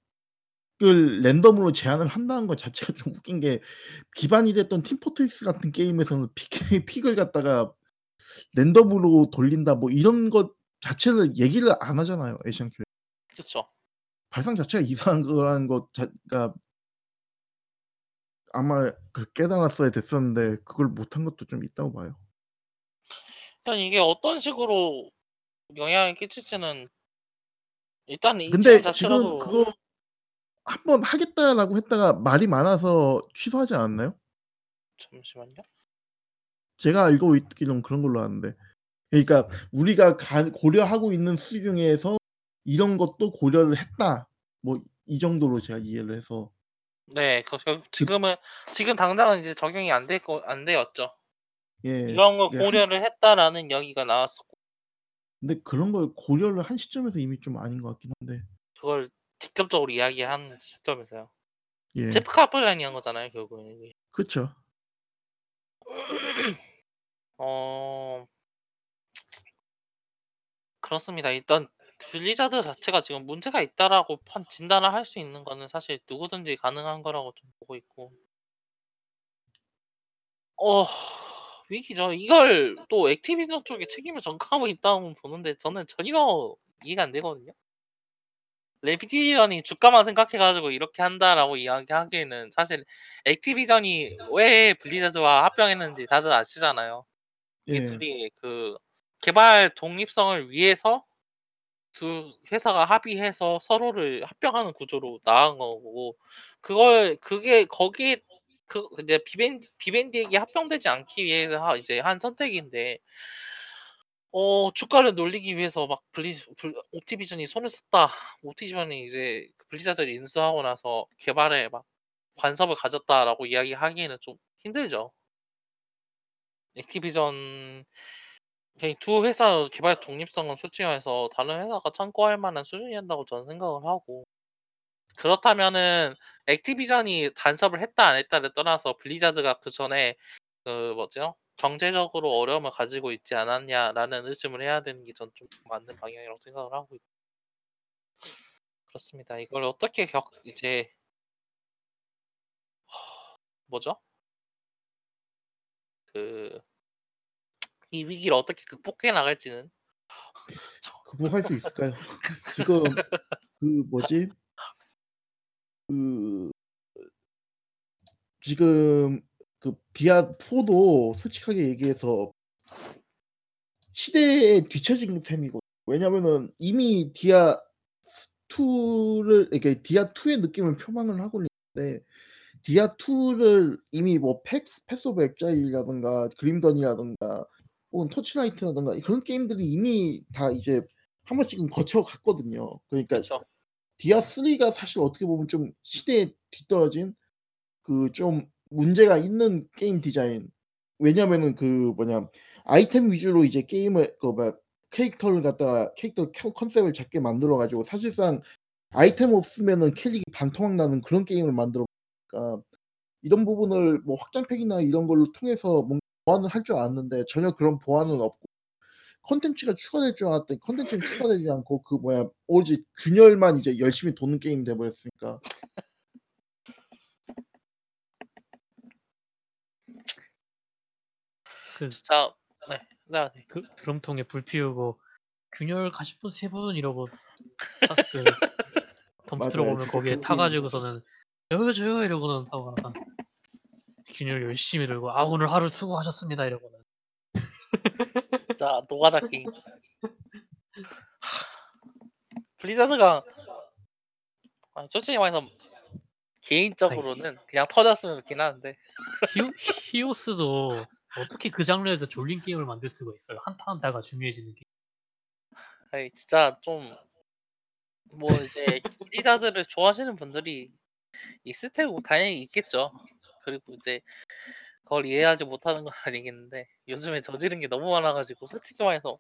을 랜덤으로 제안을 한다는 것 자체가 좀 웃긴 게 기반이 됐던 팀포트리스 같은 게임에서는 픽, 픽을 갖다가 랜덤으로 돌린다 뭐 이런 것 자체를 얘기를 안 하잖아요. 애시안큐에. 그렇죠. 발상 자체가 이상한 거라는 것 자가 아마 그 깨달았어야 됐었는데 그걸 못한 것도 좀 있다고 봐요. 일단 이게 어떤 식으로 영향을 끼칠지는 일단 이 근데 지금 지금 자체로도 그거 한번 하겠다라고 했다가 말이 많아서 취소하지 않았나요? 잠시만요. 제가 알고 있기로는 그런 걸로 아는데. 그러니까 우리가 가- 고려하고 있는 수위 중에서 이런 것도 고려를 했다. 뭐 이 정도로 제가 이해를 해서 네, 그 결국 그, 지금은 지금 당장은 이제 적용이 안 될 거 안 되었죠. 예, 이런 걸 이게 한 고려를 했다라는 얘기가 나왔었고 근데 그런 걸 고려를 한 시점에서 이미 좀 아닌 것 같긴 한데. 그걸 직접적으로 이야기한 시점에서요. 예, 제프 카플란이 한 거잖아요, 결국은 이게. 그렇죠. 어, 그렇습니다. 일단 블리자드 자체가 지금 문제가 있다라고 판 진단을 할 수 있는 거는 사실 누구든지 가능한 거라고 좀 보고 있고. 어, 위기죠. 이걸 또 액티비전 쪽에 책임을 전가하고 있다고 보는데 저는 전혀 이해가 안 되거든요. 액티비전이 주가만 생각해가지고 이렇게 한다라고 이야기하기에는 사실 액티비전이 왜 블리자드와 합병했는지 다들 아시잖아요. 이게 예, 둘이 그 개발 독립성을 위해서 두 회사가 합의해서 서로를 합병하는 구조로 나간 거고 그걸 그게 거기에 그 이제 비밴드 비밴드에게 합병되지 않기 위해서 하- 이제 한 선택인데 어 주가를 놀리기 위해서 막 블리 블- 옥티비전이 손을 썼다. 옥티비전이 이제 그 블리자드를 인수하고 나서 개발에 막 관섭을 가졌다라고 이야기하기에는 좀 힘들죠. 액티비전 그냥 두 회사 개발 독립성은 솔직히 말해서 다른 회사가 창고할 만한 수준이었다고 저는 생각을 하고 그렇다면은 액티비전이 단섭을 했다 안 했다를 떠나서 블리자드가 그 전에 그 뭐죠 경제적으로 어려움을 가지고 있지 않았냐라는 의심을 해야 되는 게 전 좀 맞는 방향이라고 생각을 하고 있- 그렇습니다. 이걸 어떻게 겪 이제 뭐죠 그 이 위기를 어떻게 극복해 나갈지는 극복할 수 있을까요? 지금 그 뭐지? 그 지금 그 디아 사도 솔직하게 얘기해서 시대에 뒤처진 셈이고 왜냐면은 이미 디아 이를 이렇게 디아 이의 느낌을 표방을 하고 있는데 디아 이를 이미 뭐 팩스 패스 오브 엑자일이라든가 그림던이라든가 혹은 토치라이트라든가 그런 게임들이 이미 다 이제 한 번씩은 거쳐갔거든요. 그러니까 그렇죠. 디아 삼이 사실 어떻게 보면 좀 시대에 뒤떨어진 그 좀 문제가 있는 게임 디자인. 왜냐면은 그 뭐냐 아이템 위주로 이제 게임을 그막 캐릭터를 갖다가 캐릭터 컨- 컨셉을 작게 만들어 가지고 사실상 아이템 없으면은 캐릭이 반토막 나는 그런 게임을 만들어 보니까 이런 부분을 뭐 확장팩이나 이런 걸로 통해서 뭔가 보완을 할 줄 알았는데 전혀 그런 보완은 없고 컨텐츠가 추가될 줄 알았더니 컨텐츠는 추가되지 않고 그 뭐야 오직 균열만 이제 열심히 도는 게임 돼버렸으니까 그 진짜 네, 네, 네. 드, 드럼통에 불 피우고 균열 가십 분 세 분 이러고 딱그 덤프 맞아요. 들어가면 진짜 거기에 그런 게임인 것 같아요. 타가지고서는 저요 저요 이러고는 하고 나서 균열 열심히 들고 아 오늘 하루 수고하셨습니다 이러고는 진짜 노가다 게임. 블리자드가 아, 솔직히 말해서 아니 히, 개인적으로는 그냥 터졌으면 좋긴 하는데 히오, 히오스도 어떻게 그 장르에서 졸린 게임을 만들 수가 있어요. 한타 한타가 중요해지는 게 아니, 진짜 좀 뭐 이제 블리자드를 좋아하시는 분들이 있을 테고 당연히 있겠죠. 그리고 이제 그걸 이해하지 못하는 건 아니겠는데 요즘에 저지른 게 너무 많아가지고 솔직히 말해서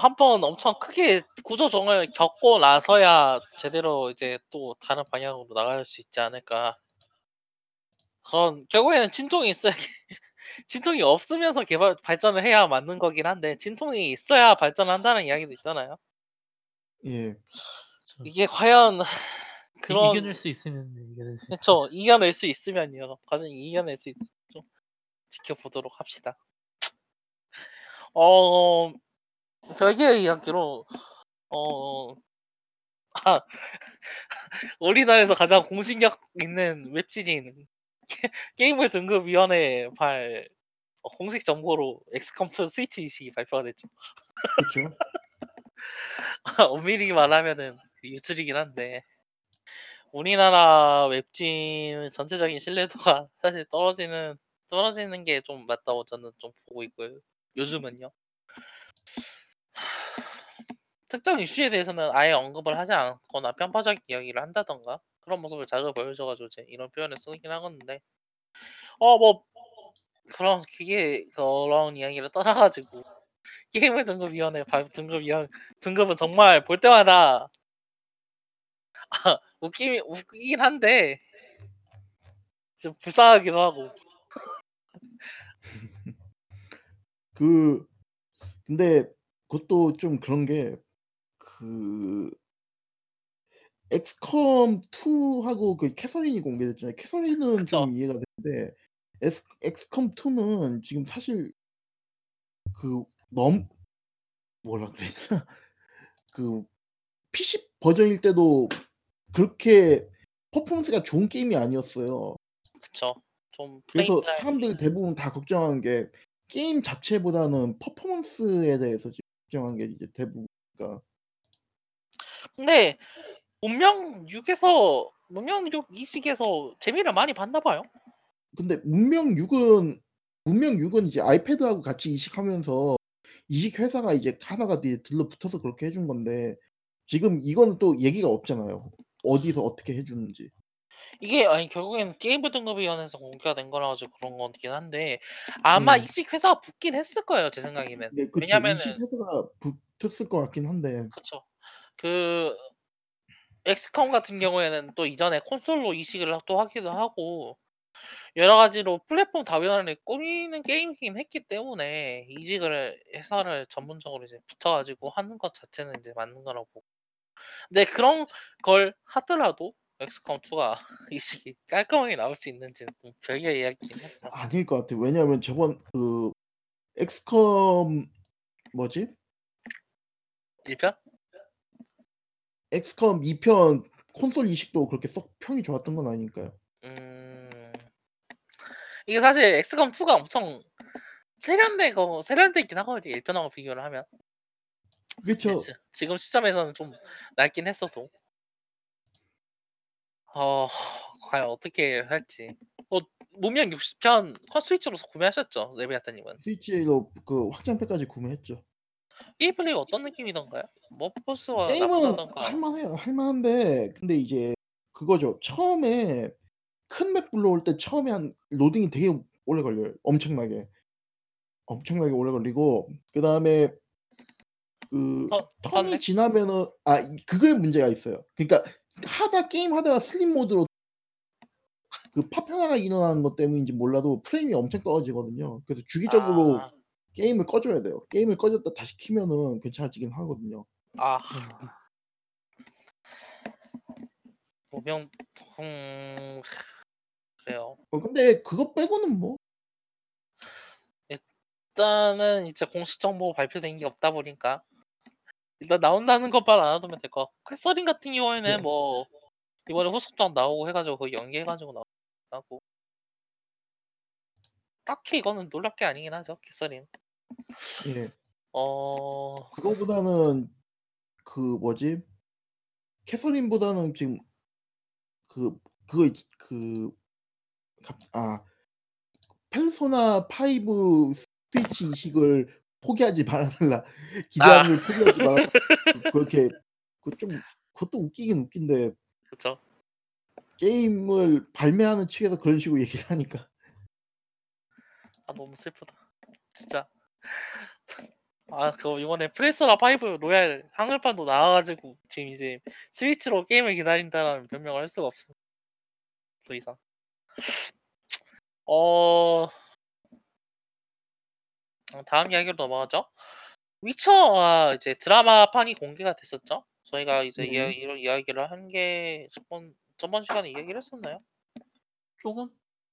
한 번 엄청 크게 구조정을 겪고 나서야 제대로 이제 또 다른 방향으로 나갈 수 있지 않을까. 그런 결국에는 진통이 있어야 진통이 없으면서 개발 발전을 해야 맞는 거긴 한데 진통이 있어야 발전한다는 이야기도 있잖아요. 예. 저, 이게 과연 이, 이겨낼 그런 수 있으면 이겨낼 수 있어요. 그쵸 이겨낼 수 있으면요. 과연 이겨낼 수 있을지 좀 지켜보도록 합시다. 어 저희의 이야기로 어 아, 우리나라에서 가장 공신력 있는 웹진인 게, 게임물 등급위원회 발 어, 공식 정보로 엑스컴 툴 스위치 이식이 발표가 됐죠. 그렇죠. 아, 엄밀히 말하면은 유출이긴 한데 우리나라 웹진 전체적인 신뢰도가 사실 떨어지는 떨어지는 게 좀 맞다고 저는 좀 보고 있고요. 요즘은요. 특정 이슈에 대해서는 아예 언급을 하지 않거나 편파적인 이야기를 한다던가 그런 모습을 자주 보여줘가지고 이런 표현을 쓰긴 하겠는데 어 뭐 그런 그게 그런 이야기를 떠나가지고 게임의 등급위원회 등급위원 등급은 정말 볼 때마다 아, 웃긴 웃기긴 한데 좀 불쌍하기도 하고. 그 근데 그것도 좀 그런 게 그 엑스컴 투하고 그 캐서린이 공개됐잖아요. 캐서린은 그쵸. 좀 이해가 되는데 엑스, 엑스컴 투는 지금 사실 그 너무 뭐라 그랬나 그 피씨 버전일 때도 그렇게 퍼포먼스가 좋은 게임이 아니었어요. 그쵸. 좀 그래서 사람들이 대부분 다 걱정하는 게 게임 자체보다는 퍼포먼스에 대해서 지금 걱정하는 게 이제 대부분이니까. 근데 문명 육에서 문명 육 이식에서 재미를 많이 봤나 봐요. 근데 문명 육은 문명 육은 이제 아이패드하고 같이 이식하면서 이식 회사가 이제 하나가 들러붙어서 그렇게 해준 건데 지금 이거는 또 얘기가 없잖아요. 어디서 어떻게 해주는지. 이게 아니 결국엔 게임부 등급위원회에서 공개가 된 거라 가지고 그런 거긴 한데 아마 음. 이식 회사가 붙긴 했을 거예요 제 생각에는. 네, 왜냐면 이식 회사가 붙었을 것 같긴 한데. 그렇죠. 그 엑스컴 같은 경우에는 또 이전에 콘솔로 이식을 또 하기도 하고 여러 가지로 플랫폼 다변화를 꾸미는 게임이긴 했기 때문에 이직을 회사를 전문적으로 이제 붙여가지고 하는 것 자체는 이제 맞는 거라고 보고. 근데 그런 걸 하더라도 엑스컴 투가 이식이 깔끔하게 나올 수 있는지는 좀 별개의 이야기긴 했죠. 아닐 것 같아요. 왜냐하면 저번 그 엑스컴 뭐지? 일 편? 엑스컴 이 편 콘솔 이식도 그렇게 썩 평이 좋았던 건 아니니까요. 음 이게 사실 엑스컴 투가 엄청 세련되고 세련되긴 하거든요. 일 편하고 비교를 하면. 그렇죠. 지금 시점에서는 좀 낡긴 했어도. 어... 과연 어떻게 할지. 어, 문명 육십 편 스위치로서 구매하셨죠? 레비아타님은 스위치로 그 확장팩까지 구매했죠. 게임 플레이 어떤 느낌이던가요? 머포스와 게임은 할만해요. 할만한데 근데 이제 그거죠. 처음에 큰 맵 불러올 때 처음에 한 로딩이 되게 오래 걸려요. 엄청나게 엄청나게 오래 걸리고 그 다음에 그 어, 턴이 맞네. 지나면은 아 그거에 문제가 있어요. 그러니까 하다 게임 하다가 슬립 모드로 그 파편화가 일어나는 것 때문인지 몰라도 프레임이 엄청 떨어지거든요. 그래서 주기적으로 아... 게임을 꺼줘야 돼요. 게임을 꺼졌다 다시 키면은 괜찮아지긴 하거든요. 아 모병 음... 그래요. 어, 근데 그거 빼고는 뭐 일단은 이제 공식 정보 발표된 게 없다 보니까. 일단 나온다는 것만 안 하면 될 것 같고 캐서린 같은 경우에는 네. 뭐 이번에 후속작 나오고 해가지고 거의 연기해가지고 나오고 딱히 이거는 놀랍게 아니긴 하죠 캐서린. 네. 어 그거보다는 그 뭐지 캐서린보다는 지금 그 그거 그 아 페르소나 오 스위치 이식을 포기하지 말아달라. 기대함을 아. 포기하지 말아달라. 그렇게 좀 그것도 웃기긴 웃긴데. 그렇죠. 게임을 발매하는 측에서 그런 식으로 얘기를 하니까. 아 너무 슬프다. 진짜. 아 그 이번에 프레스나 오 로얄 한글판도 나와가지고 지금 이제 스위치로 게임을 기다린다라는 변명을 할 수가 없어. 더 이상. 어. 다음 이야기로 넘어가죠. 위쳐와 이제 드라마판이 공개가 됐었죠. 저희가 이제 네. 이야, 이런 이야기를 한 게 저번 저번 시간에 이야기를 했었나요? 조금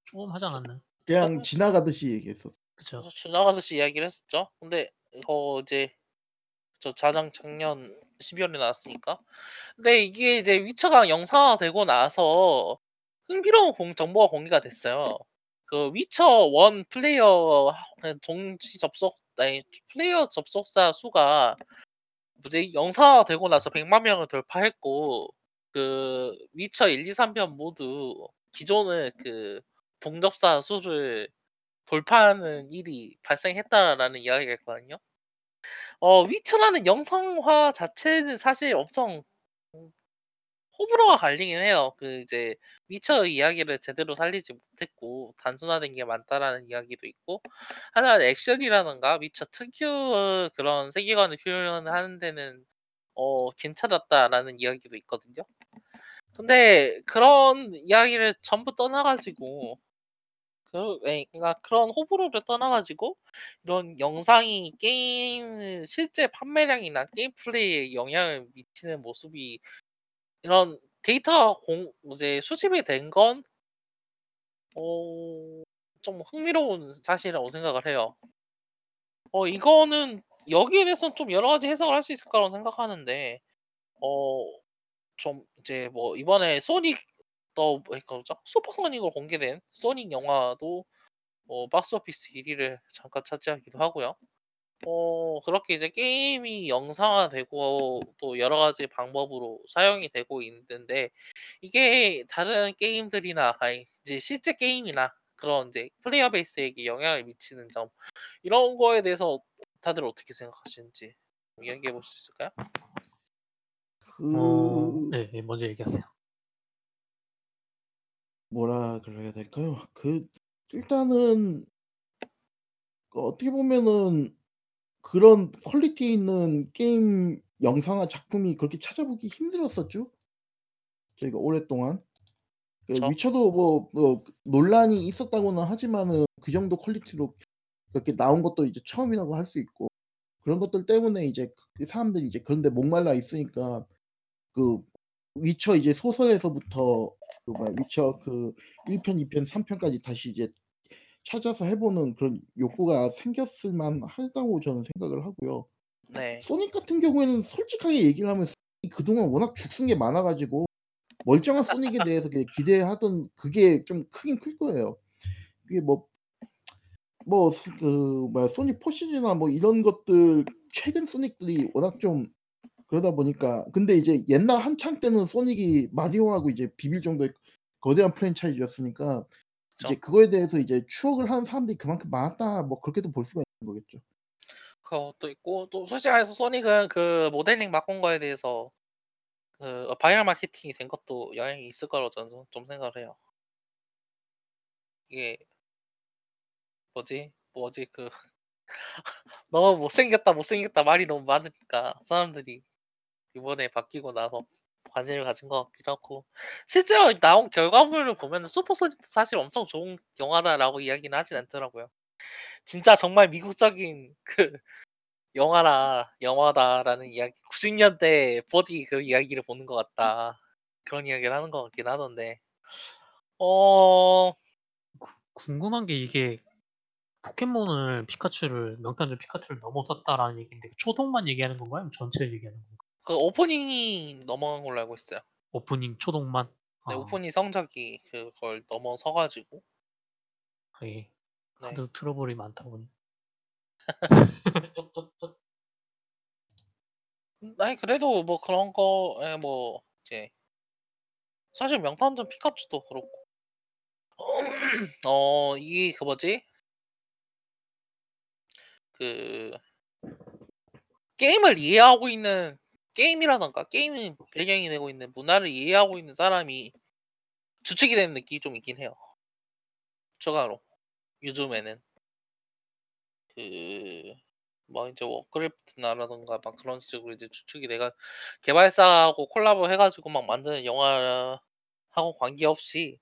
조금 하지 않았나요? 그냥 조금, 지나가듯이 얘기했었어. 그렇죠. 지나가듯이 이야기를 했었죠. 근데 이거 이제 저 자장 작년 십이월에 나왔으니까. 근데 이게 이제 위쳐가 영상화되고 나서 흥미로운 공, 정보가 공개가 됐어요. 그 위쳐 일 플레이어 동시 접속, 아니 플레이어 접속자 수가 이제 영상화되고 나서 백만 명을 돌파했고, 그 위쳐 일, 이, 삼편 모두 기존의 그 동접사 수를 돌파하는 일이 발생했다라는 이야기가 있거든요. 어, 위쳐라는 영상화 자체는 사실 엄청 호불호가 갈리긴 해요. 그 이제 위쳐 이야기를 제대로 살리지 못했고 단순화된 게 많다라는 이야기도 있고, 하지만 액션이라던가 위쳐 특유의 그런 세계관을 표현하는 데는 어, 괜찮았다라는 이야기도 있거든요. 근데 그런 이야기를 전부 떠나가지고 그, 그러니까 그런 호불호를 떠나가지고 이런 영상이 게임 실제 판매량이나 게임 플레이에 영향을 미치는 모습이, 이런 데이터가 공, 이제 수집이 된 건 어, 좀 흥미로운 사실이라고 생각을 해요. 어, 이거는 여기에 대해서는 좀 여러 가지 해석을 할 수 있을 거라고 생각하는데, 어, 좀 이제 뭐 이번에 소닉 또 그거죠? 슈퍼소닉으로 공개된 소닉 영화도 어, 박스오피스 일 위를 잠깐 차지하기도 하고요. 어, 그렇게 이제 게임이 영상화되고 또 여러 가지 방법으로 사용이 되고 있는데, 이게 다른 게임들이나 아니, 이제 실제 게임이나 그런 이제 플레이어 베이스에게 영향을 미치는 점, 이런 거에 대해서 다들 어떻게 생각하시는지 이야기해 볼 수 있을까요? 음... 어, 네, 먼저 얘기하세요. 뭐라 그래야 될까요? 그 일단은 어떻게 보면은 그런 퀄리티 있는 게임 영상화 작품이 그렇게 찾아보기 힘들었었죠. 저희가 오랫동안 그렇죠? 위쳐도 뭐, 뭐 논란이 있었다고는 하지만은 그 정도 퀄리티로 이렇게 나온 것도 이제 처음이라고 할 수 있고, 그런 것들 때문에 이제 사람들이 이제 그런데 목말라 있으니까 그 위쳐 이제 소설에서부터 그 위쳐 그 일편, 이편, 삼편까지 다시 이제 찾아서 해보는 그런 욕구가 생겼을만 하다고 저는 생각을 하고요. 네. 소닉 같은 경우에는 솔직하게 얘기를 하면 그동안 워낙 죽순 게 많아가지고 멀쩡한 소닉에 대해서 기대하던 그게 좀 크긴 클 거예요. 그게 뭐 뭐 그 뭐 소닉 포시즈나 뭐 이런 것들, 최근 소닉들이 워낙 좀 그러다 보니까. 근데 이제 옛날 한창 때는 소닉이 마리오하고 이제 비빌 정도의 거대한 프랜차이즈였으니까 그쵸? 이제 그거에 대해서 이제 추억을 하는 사람들이 그만큼 많았다, 뭐 그렇게도 볼 수가 있는 거겠죠. 그것도 있고, 또 솔직히 말해서 소닉은 그 모델링 바꾼 거에 대해서 그 바이럴 마케팅이 된 것도 영향이 있을 거라고 저는 좀 생각을 해요. 이게 뭐지? 뭐지? 그 너무 못생겼다 못생겼다 말이 너무 많으니까 사람들이 이번에 바뀌고 나서 관심을 가진 것 같기도 하고, 실제로 나온 결과물을 보면 슈퍼소닉도 사실 엄청 좋은 영화다라고 이야기는 하진 않더라고요. 진짜 정말 미국적인 그 영화라 영화다라는 이야기, 구십 년대 버디 그 이야기를 보는 것 같다, 그런 이야기를 하는 것 같긴 하던데. 어 구, 궁금한 게 이게 포켓몬을 피카츄를 명단중 피카츄를 넘어섰다라는 얘기인데 초동만 얘기하는 건가요? 전체를 얘기하는 건가요? 그 오프닝이 넘어간 걸로 알고 있어요. 오프닝 초동만? 네, 아. 오프닝 성적이 그걸 넘어서가지고. 예. 다들 네. 트러블이 많다 보니. 아니 그래도 뭐 그런 거에 뭐 이제 사실 명단중 피카츄도 그렇고. 어 이게 그 뭐지? 그 게임을 이해하고 있는 게임이라던가 게임이 배경이 되고 있는 문화를 이해하고 있는 사람이 주축이 되는 느낌이 좀 있긴 해요. 추가로 요즘에는 그 뭐 이제 워크래프트나라던가 막 그런 식으로 이제 주축이 내가 개발사하고 콜라보 해가지고 막 만드는 영화하고 관계없이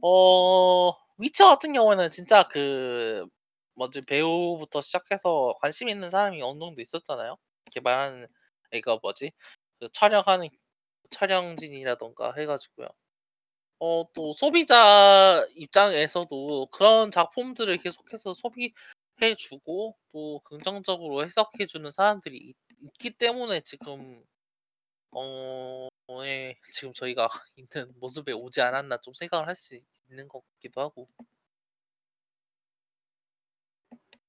어 위쳐 같은 경우에는 진짜 그 먼저 배우부터 시작해서 관심 있는 사람이 어느 정도 있었잖아요. 개발하는 이거 뭐지? 그 촬영하는 촬영진이라던가 해가지고요. 어, 또 소비자 입장에서도 그런 작품들을 계속해서 소비해주고 또 긍정적으로 해석해주는 사람들이 있, 있기 때문에 지금 어, 예, 지금 저희가 있는 모습에 오지 않았나 좀 생각을 할 수 있는 것 같기도 하고.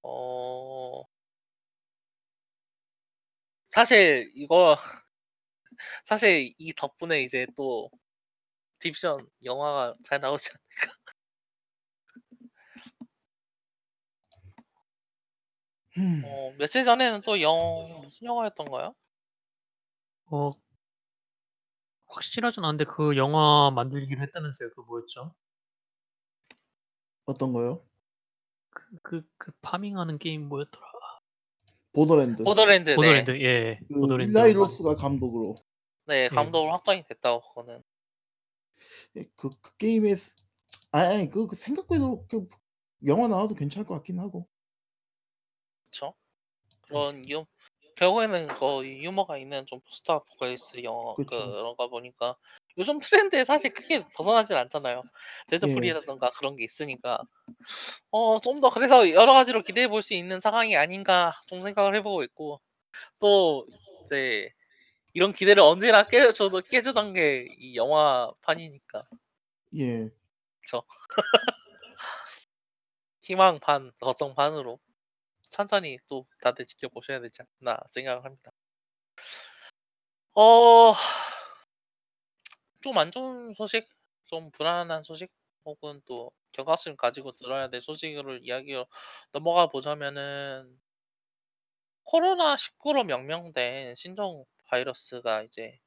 어, 사실 이거 사실 이 덕분에 이제 또 디비전 영화가 잘 나오지 않을까? 음. 어, 며칠 전에는 또 영, 무슨 영화였던가요? 어, 확실하진 않은데 그 영화 만들기로 했다면서요. 그 뭐였죠? 어떤 거요? 그, 그, 그 파밍하는 게임 뭐였더라? 보더랜드. 보더랜드, 보더랜드, 네. 예. 그 보더랜드. 일라이 로스가 감독으로. 네, 감독으로 예. 확정이 됐다고 그거는. 예, 그, 그 게임에 아니, 아니 그, 그 생각보다 그 영화 나와도 괜찮을 것 같긴 하고. 그렇죠. 그런 유 결국에는 거의 유머가 있는 좀 포스트 아포칼립스 영화 그런가 보니까 요즘 트렌드에 사실 크게 벗어나진 않잖아요. 데드풀이라던가 예. 그런 게 있으니까 어 좀 더 그래서 여러 가지로 기대해 볼 수 있는 상황이 아닌가 좀 생각을 해보고 있고 또 이제 이런 기대를 언제나 깨줘도 깨주던 게 이 영화판이니까 예 그렇죠. 희망 반 걱정 반으로. 천천히 또 다들 지켜보셔야 되지 않나 생각을 합니다. 어, 좀 안 좋은 소식, 좀 불안한 소식, 혹은 또 경각심을 가지고 들어야 될 소식으로 이야기로 넘어가 보자면은 코로나십구로 명명된 신종 바이러스가 이제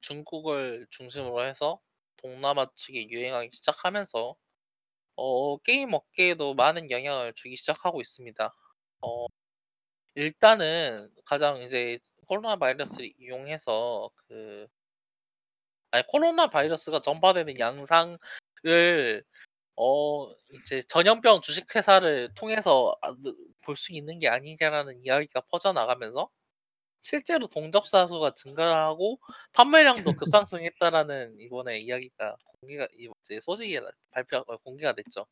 중국을 중심으로 해서 동남아 측에 유행하기 시작하면서 어, 게임 업계에도 많은 영향을 주기 시작하고 있습니다. 어, 일단은 가장 이제 코로나 바이러스를 이용해서 그 아니 코로나 바이러스가 전파되는 양상을 어 이제 전염병 주식회사를 통해서 볼 수 있는 게 아니냐라는 이야기가 퍼져나가면서 실제로 동접자 수가 증가하고 판매량도 급상승했다라는 이번에 이야기가 공개가 이제 소식이 발표 공개가 됐죠.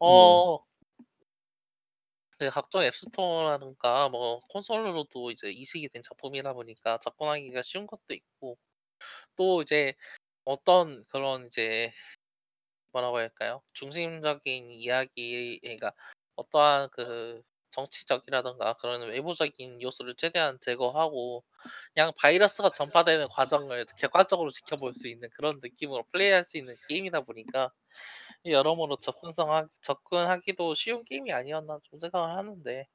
어 음. 각종 앱스토어라든가 뭐 콘솔로도 이제 이식이 된 작품이다 보니까 접근하기가 쉬운 것도 있고 또 이제 어떤 그런 이제 뭐라고 할까요? 중심적인 이야기, 그러니까 어떠한 그 정치적이라든가 그런 외부적인 요소를 최대한 제거하고 그냥 바이러스가 전파되는 과정을 객관적으로 지켜볼 수 있는 그런 느낌으로 플레이할 수 있는 게임이다 보니까 여러모로 접근성 접근하기도 쉬운 게임이 아니었나 좀 생각을 하는데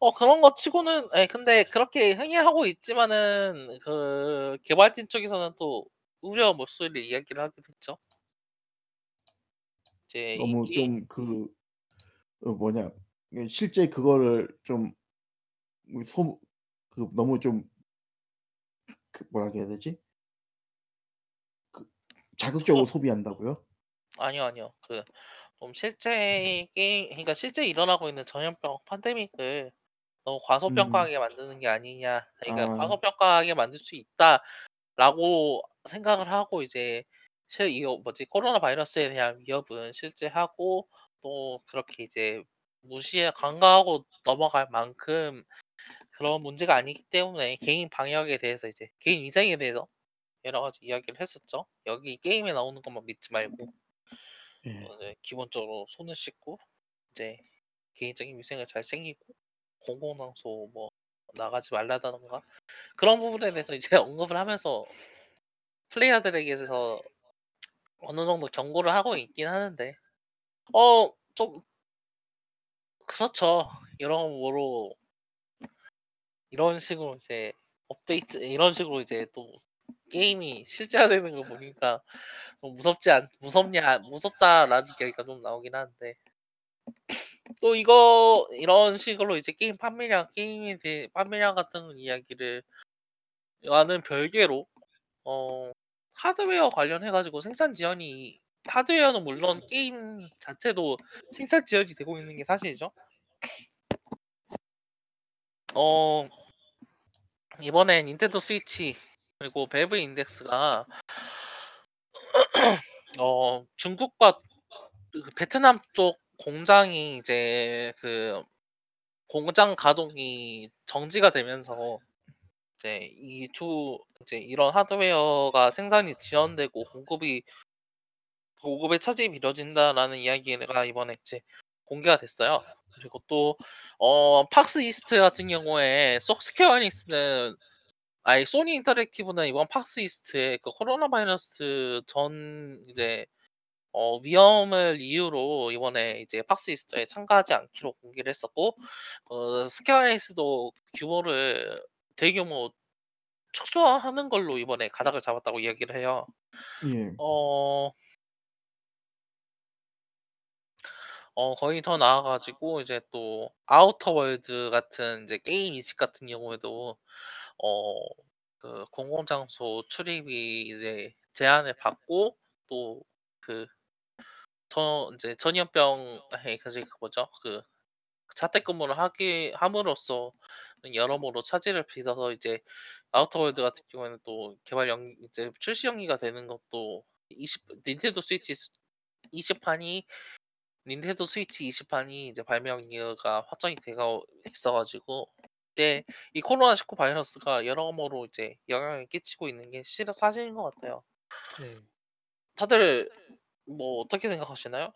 어 그런 거 치고는 예 근데 그렇게 행위하고 있지만은 그 개발진 쪽에서는 또 우려 목소리를 이야기를 하기도 했죠. 이제 너무 좀 그 뭐냐 실제 그거를 좀 소 그 너무 좀 그 뭐라고 해야 되지 그 자극적으로 소... 소비한다고요? 아니요, 아니요. 그 좀 실제 게임, 그러니까 실제 일어나고 있는 전염병 팬데믹을 너무 과소평가하게 음. 만드는 게 아니냐, 그러니까 아. 과소평가하게 만들 수 있다라고 생각을 하고 이제 실 이 뭐지 코로나 바이러스에 대한 위협은 실제 하고 또 그렇게 이제 무시해 간과하고 넘어갈 만큼 그런 문제가 아니기 때문에 개인 방역에 대해서 이제 개인 위생에 대해서 여러 가지 이야기를 했었죠. 여기 게임에 나오는 것만 믿지 말고. 예. 어, 네. 기본적으로 손을 씻고 이제 개인적인 위생을 잘 챙기고 공공장소 뭐 나가지 말라던가 그런 부분에 대해서 이제 언급을 하면서 플레이어들에게서 어느 정도 경고를 하고 있긴 하는데 어 좀 그렇죠. 여러모로 이런 식으로 이제 업데이트 이런 식으로 이제 또 게임이 실제화되는 거 보니까 좀 무섭지 않 무섭냐 무섭다라는 얘기가 좀 나오긴 하는데 또 이거 이런 식으로 이제 게임 판매량 게임에 대해 판매량 같은 이야기를 와는 별개로 어 하드웨어 관련해 가지고 생산 지연이 하드웨어는 물론 게임 자체도 생산 지연이 되고 있는 게 사실이죠. 어 이번에 닌텐도 스위치 그리고 밸브 인덱스가 어, 중국과 그 베트남 쪽 공장이 이제 그 공장 가동이 정지가 되면서 이제 이 주 이제 이런 하드웨어가 생산이 지연되고 공급이 공급의 차질이 빚어진다라는 이야기가 이번에 이제 공개가 됐어요. 그리고 또 어, 팍스 이스트 같은 경우에 스퀘어 에닉스는 아니 소니 인터랙티브는 이번 팍스 이스트의 그 코로나 바이러스 전 이제 어, 위험을 이유로 이번에 이제 팍스 이스트에 참가하지 않기로 공개를 했었고, 어, 스퀘어 에닉스도 규모를 대규모 축소하는 걸로 이번에 가닥을 잡았다고 이야기를 해요. 예. 어, 어 거의 더 나아가지고 이제 또 아우터월드 같은 이제 게임 이식 같은 경우에도 어 그 공공장소 출입이 이제 제한을 받고 또 그 더 이제 전염병 사실 그 뭐죠 그 자택근무를 하기 함으로써 여러모로 차질을 빚어서 이제 아우터월드 같은 경우에는 또 개발 연 이제 출시 연기가 되는 것도 이십 닌텐도 스위치 이십 판이 닌텐도 스위치 이십 판이 이제 발명이가 확정이 되고 있어가지고 이제 이 코로나십구 바이러스가 여러모로 이제 영향을 끼치고 있는 게 실은 사실인 것 같아요. 네. 다들 뭐 어떻게 생각하시나요?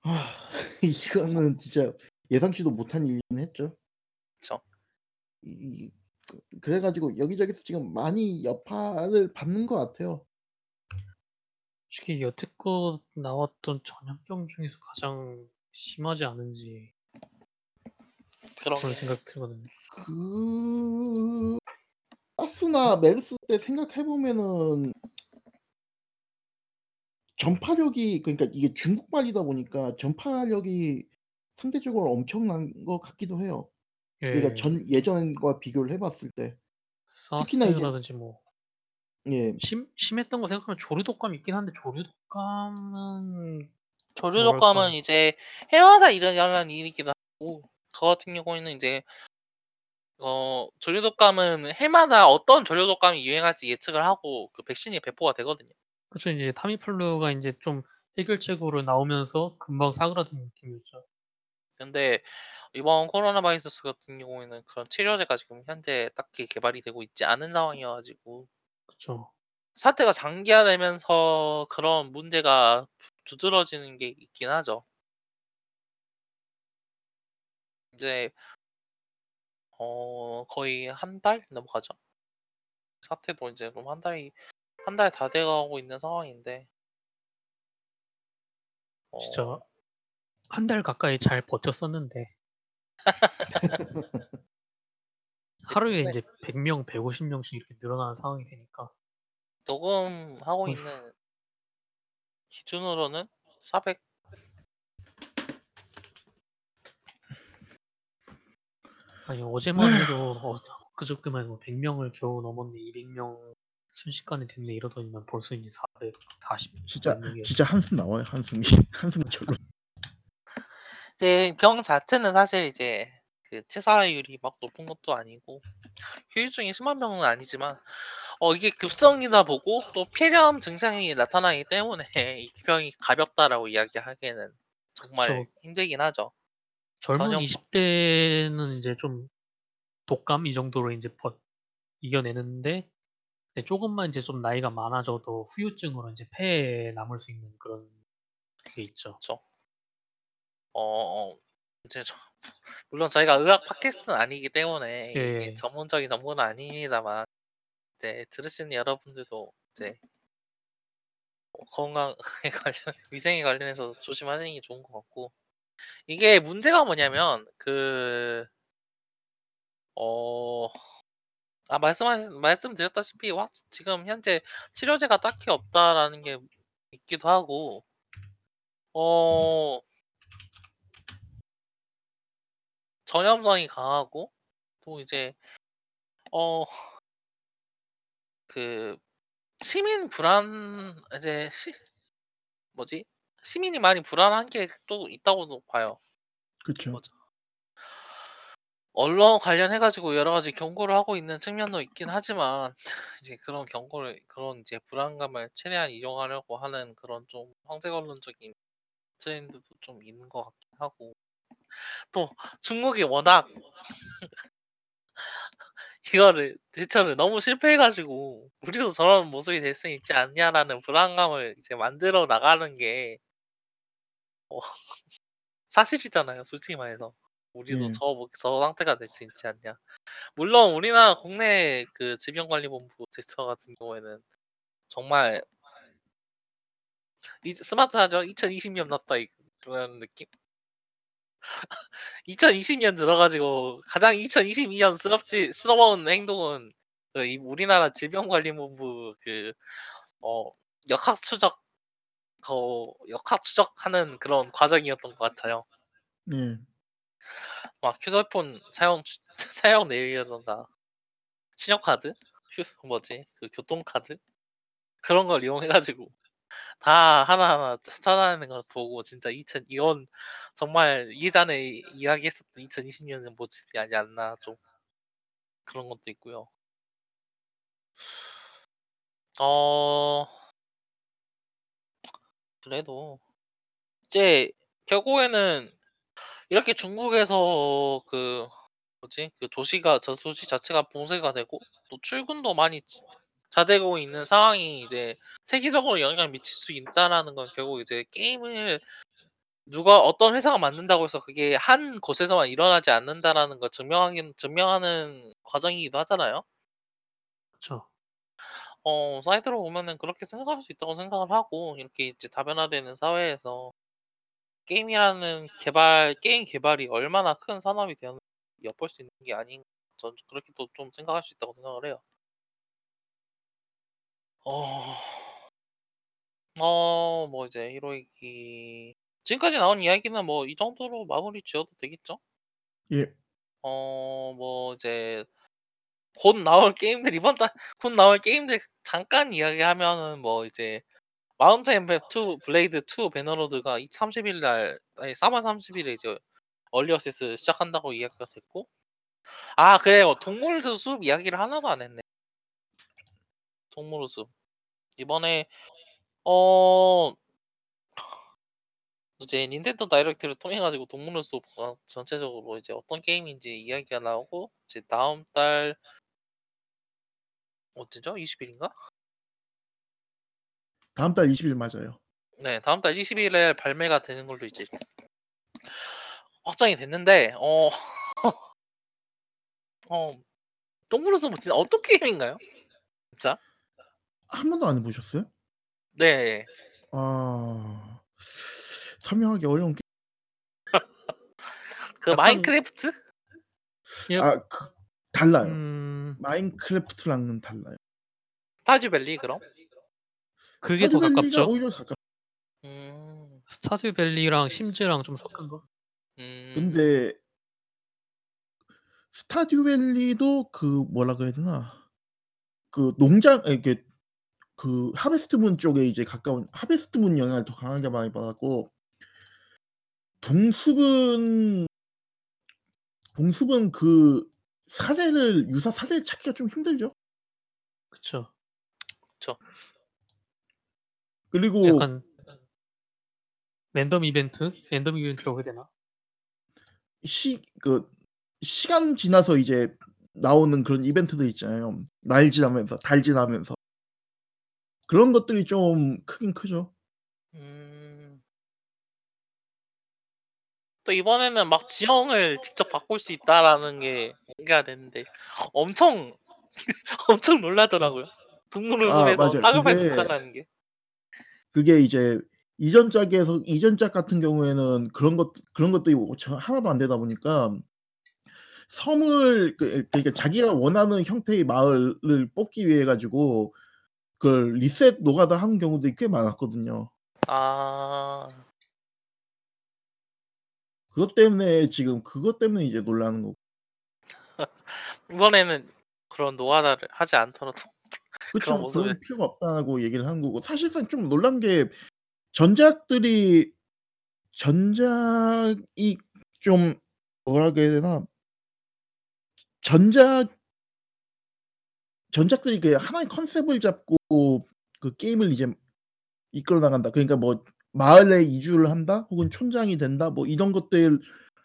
아, 이거는 진짜 예상치도 못한 일이긴 했죠. 그렇죠. 이, 그래가지고 여기저기서 지금 많이 여파를 받는 것 같아요. 솔직히 여태껏 나왔던 전염병 중에서 가장 심하지 않은지 그런 생각 들거든요. 그... 사스나 메르스 때 생각해보면은 전파력이 그러니까 이게 중국발이다 보니까 전파력이 상대적으로 엄청난 것 같기도 해요. 예. 그러니까 전 예전과 비교를 해봤을 때 특히나 이라든지 뭐 예. 심, 심했던 거 생각하면 조류독감 있긴 한데 조류독감은 조류독감은 뭐랄까. 이제 해마다 일어나는 일이기도 하고 저 같은 경우에는 이제 어 조류독감은 해마다 어떤 조류독감이 유행할지 예측을 하고 그 백신이 배포가 되거든요. 그렇죠. 이제 타미플루가 이제 좀 해결책으로 나오면서 금방 사그라든 느낌이었죠. 근데 이번 코로나 바이러스 같은 경우에는 그런 치료제가 지금 현재 딱히 개발이 되고 있지 않은 상황이어가지고 그렇죠. 사태가 장기화되면서 그런 문제가 두드러지는 게 있긴 하죠. 이제 어 거의 한 달 넘어가죠. 사태도 이제 그럼 한 달이 한 달 다 돼가고 있는 상황인데 어... 진짜 한 달 가까이 잘 버텼었는데 하루에 이제 백 명, 백오십 명씩 이렇게 늘어나는 상황이 되니까 녹음하고 어휴. 있는 기준으로는 사백 아니 어제만 해도 어, 그저께만 해도 백 명을 겨우 넘었네 이백 명 순식간에 됐네 이러더니만 벌써 이제 사백사십 진짜 진짜 한숨 나와요 한숨이 한숨이 절로 네, 병 자체는 사실 이제 그 치사율이 막 높은 것도 아니고 휴유증이 심한 병은 아니지만 어 이게 급성이다 보고 또 폐렴 증상이 나타나기 때문에 이 병이 가볍다라고 이야기하기에는 정말 그렇죠. 힘들긴 하죠. 젊은 전염... 이십 대는 이제 좀 독감 이 정도로 이제 벗 이겨내는데 조금만 이제 좀 나이가 많아져도 후유증으로 이제 폐에 남을 수 있는 그런 게 있죠. 그렇죠. 어 이제 저... 물론 저희가 의학 팟캐스트는 아니기 때문에 예. 전문적인 정보는 아닙니다만 이제 들으시는 여러분들도 이제 건강에 관련, 위생에 관련해서 조심하시는 게 좋은 것 같고 이게 문제가 뭐냐면 그 어 아 말씀 말씀드렸다시피 와, 지금 현재 치료제가 딱히 없다라는 게 있기도 하고 어. 전염성이 강하고 또 이제 어 그 시민 불안 이제 시 뭐지 시민이 많이 불안한 게 또 있다고도 봐요. 그렇죠. 언론 관련해 가지고 여러 가지 경고를 하고 있는 측면도 있긴 하지만 이제 그런 경고를 그런 이제 불안감을 최대한 이용하려고 하는 그런 좀 황색 언론적인 트렌드도 좀 있는 것 같긴 하고. 또 중국이 워낙 기가를 대처를 너무 실패해가지고 우리도 저런 모습이 될 수 있지 않냐라는 불안감을 이제 만들어 나가는 게 어, 사실이잖아요. 솔직히 말해서 우리도 네. 저, 저 상태가 될 수 있지 않냐. 물론 우리나라 국내 그 질병관리본부 대처 같은 경우에는 정말 스마트하죠. 이천이십 년 났다 이런 느낌. 이천이십 년 들어가지고 가장 이천이십이 년 스럽지 스러운 행동은 그 이 우리나라 질병관리본부 그 어 역학 추적 거 역학 추적하는 그런 과정이었던 것 같아요. 네. 막 휴대폰 사용 사용 내역이라던가 신용카드, 휴 뭐지 그 교통카드 그런 걸 이용해가지고. 다 하나하나 찾아내는 걸 보고 진짜 이천 이건 정말 예전에 이야기했었던 이천이십 년의 모습이 아니지 않나 좀 그런 것도 있고요. 어 그래도 이제 결국에는 이렇게 중국에서 그 뭐지 그 도시가 저 도시 자체가 봉쇄가 되고 또 출근도 많이 자되고 있는 상황이 이제 세계적으로 영향을 미칠 수 있다라는 건 결국 이제 게임을 누가 어떤 회사가 만든다고 해서 그게 한 곳에서만 일어나지 않는다라는 걸 증명하긴 증명하는 과정이기도 하잖아요. 그렇죠. 어 사이드로 보면은 그렇게 생각할 수 있다고 생각을 하고 이렇게 이제 다변화되는 사회에서 게임이라는 개발 게임 개발이 얼마나 큰 산업이 되었는지 엿볼 수 있는 게 아닌 전 그렇게 또 좀 생각할 수 있다고 생각을 해요. 어, 어, 뭐 이제 히로이기 지금까지 나온 이야기는 뭐 이 정도로 마무리 지어도 되겠죠? 예. 어, 뭐 이제 곧 나올 게임들 이번 달 곧 나올 게임들 잠깐 이야기하면은 뭐 이제 마운트 엠백 투 블레이드 투 배너로드가 삼십 일 날 아니 삼월 삼십일에 이제 얼리 액세스 시작한다고 이야기가 됐고 아 그래요 동물의 숲 이야기를 하나도 안 했네. 동물의 숲 이번에 어 이제 닌텐도 다이렉트를 통해 가지고 동물의 숲 전체적으로 이제 어떤 게임인지 이야기가 나오고 이제 다음 달 어쩌죠? 이십일인가? 다음 달 이십일 맞아요. 네, 다음 달 이십일에 발매가 되는 걸로 이제 확정이 됐는데 어 어 동물의 숲은 진짜 어떤 게임인가요? 진짜? 한 번도 안 보셨어요? 네. 아 설명하기 어려운 게. 그 약간... 마인크래프트? 아 그, 달라요. 음... 마인크래프트랑은 달라요. 스타듀밸리 그럼? 그게 더 가깝죠. 오히려 가깝. 음... 스타듀밸리랑 심즈랑 좀 섞은 거. 음... 근데 스타듀밸리도 그 뭐라 그래야 되나? 그 농장 이렇게. 그 하베스트문 쪽에 이제 가까운 하베스트문 영향을 더 강하게 많이 받았고 동숲은 동숲은 그 사례를 유사 사례 찾기가 좀 힘들죠. 그렇죠. 그렇죠. 그리고 약간 랜덤 이벤트, 랜덤 이벤트라고 해야 되나? 시 그 시간 지나서 이제 나오는 그런 이벤트들 있잖아요. 날 지나면서, 달 지나면서. 그런 것들이 좀 크긴 크죠. 음... 또 이번에는 막 지형을 직접 바꿀 수 있다라는 게 공개가 됐는데 엄청 엄청 놀라더라고요. 동물의 숲에서 땅을 밟을 수 있다는 게. 그게 이제 이전작에서 이전작 같은 경우에는 그런 것 그런 것들이 하나도 안 되다 보니까 섬을 그러니까 자기가 원하는 형태의 마을을 뽑기 위해 가지고. 그 리셋 노가다 하는 경우도 꽤 많았거든요. 아 그것 때문에 지금 그것 때문에 이제 놀라는 거고 이번에는 그런 노가다를 하지 않더라도 그쵸 모습에... 그런 필요가 없다고 얘기를 한 거고 사실상 좀 놀란 게 전작들이 전작이 좀 뭐라 그래야 되나 전작 전작들이 그 하나의 컨셉을 잡고 그 게임을 이제 이끌어 나간다. 그러니까 뭐 마을에 이주를 한다, 혹은 촌장이 된다, 뭐 이런 것들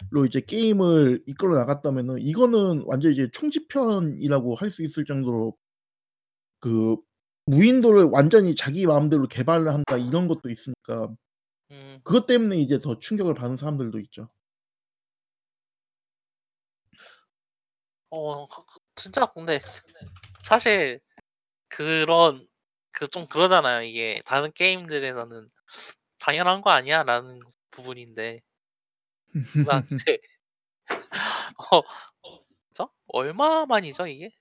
로 이제 게임을 이끌어 나갔다면은 이거는 완전 이제 총지편이라고 할 수 있을 정도로 그 무인도를 완전히 자기 마음대로 개발을 한다 이런 것도 있으니까 음. 그것 때문에 이제 더 충격을 받은 사람들도 있죠. 어 그- 그- 진짜 근데 사실 그런 그 좀 그러잖아요. 이게 다른 게임들에서는 당연한 거 아니야라는 부분인데 막 이제 어 저? 얼마만이죠 이게?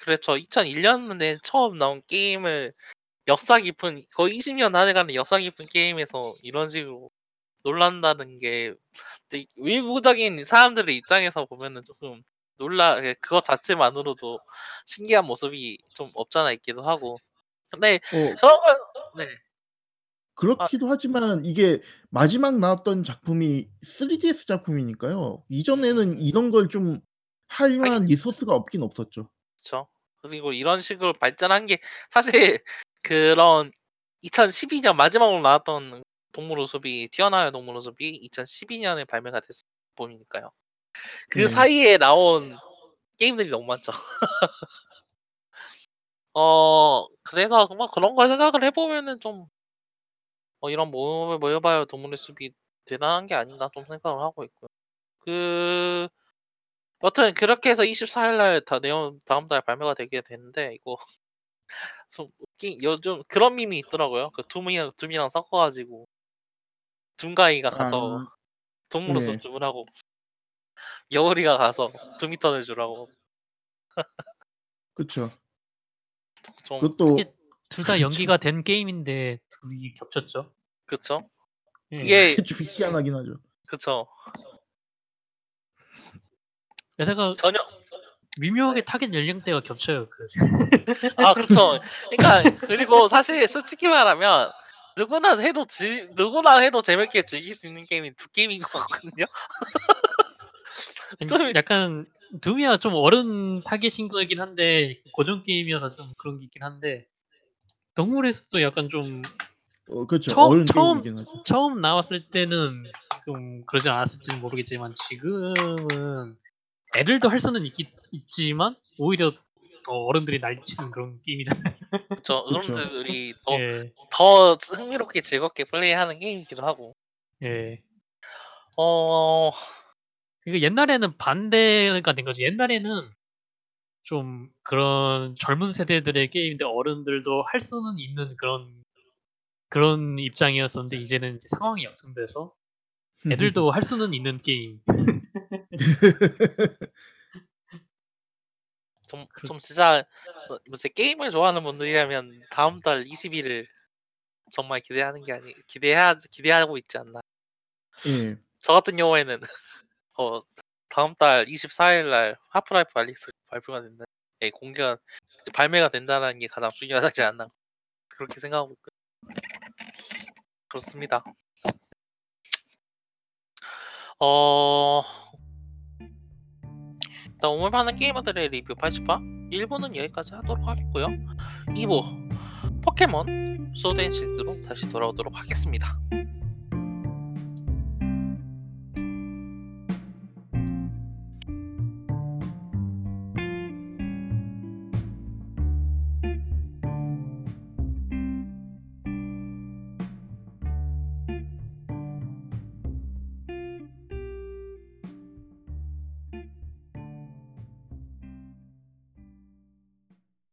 그렇죠. 이천일 년에 처음 나온 게임을 역사 깊은 거의 이십 년 안에 가는 역사 깊은 게임에서 이런 식으로 놀란다는 게 근데 외부적인 사람들의 입장에서 보면은 조금 놀라 예, 그것 자체만으로도 신기한 모습이 좀 없잖아 있기도 하고. 근데 어 그런 걸 네. 아, 그렇기도 하지만 이게 마지막 나왔던 작품이 쓰리디에스 작품이니까요. 이전에는 음. 이런 걸 좀 할 하긴 만한 리소스가 없긴 없었죠. 그렇죠. 그리고 이런 식으로 발전한 게 사실 그런 이천십이 년 마지막으로 나왔던 동물의 숲이 튀어나와요 동물의 숲이 이천십이 년에 발매가 됐을 뿐이니까요. 그 네. 사이에 나온 게임들이 너무 많죠. 어 그래서 뭐 그런 걸 생각을 해보면은 좀 어, 이런 모험을 모여봐야 동물의 숲이 대단한 게 아닌가 좀 생각을 하고 있고요. 그 여튼 그렇게 해서 이십사 일 날 다 내용 다음 달 발매가 되게 되는데 이거 좀 웃긴 요즘 그런 밈이 있더라고요. 그 둠이랑 둠이랑 섞어가지고 둠가이가 가서 아, 동물의 숲 예. 주문하고 여우리가 가서 둠 이터널 주라고 그쵸. 좀 특히 그것도 둘 다 그쵸. 연기가 된 게임인데 둘이 겹쳤죠. 그쵸? 예. 이게 그게 좀 희한하긴 하죠. 그쵸? 게다가 전혀 네. 미묘하게 타겟 연령대가 겹쳐요. 그 아, 그쵸. 그러니까 그리고 사실 솔직히 말하면 누구나 해도 즐 누구나 해도 재밌게 즐길 수 있는 게임이 두 게임인 것 같거든요. 아니, 좀 약간 둠이야 좀 어른 타겟인 거긴 한데 고전 게임이어서 좀 그런 게 있긴 한데 동물의 숲도 약간 좀 어, 그쵸. 처음 어른 처음 게임이긴 하죠. 처음 나왔을 때는 좀 그러지 않았을지는 모르겠지만 지금은 애들도 할 수는 있겠, 있지만 오히려 더 어른들이 날치는 그런 게임이잖아요. 그쵸. 그쵸. 어른들이 더, 예, 더 흥미롭게 즐겁게 플레이하는 게임이기도 하고. 예. 어, 그러니까 옛날에는 반대가 된 거죠. 옛날에는 좀 그런 젊은 세대들의 게임인데 어른들도 할 수는 있는 그런 그런 입장이었었는데 이제는 이제 상황이 역전돼서 애들도 할 수는 있는 게임. 좀, 그- 좀 진짜, 어, 뭐 이제 게임을 좋아하는 분들이라면 다음 달 이십 일을 정말 기대하는 게 아니, 기대하, 기대하고 있지 않나. 예. 저 같은 경우에는, 어, 다음 달 이십사 일 날 하프라이프 알릭스 발표가 된다. 예, 공개가, 이제 발매가 된다는 게 가장 중요하지 않나. 그렇게 생각하고 있- 그렇습니다. 어, 일단 오늘 하는 게이머들의 리뷰 팔십 화 일 부는 여기까지 하도록 하겠고요. 이 부 포켓몬 소드 앤 실드로 다시 돌아오도록 하겠습니다.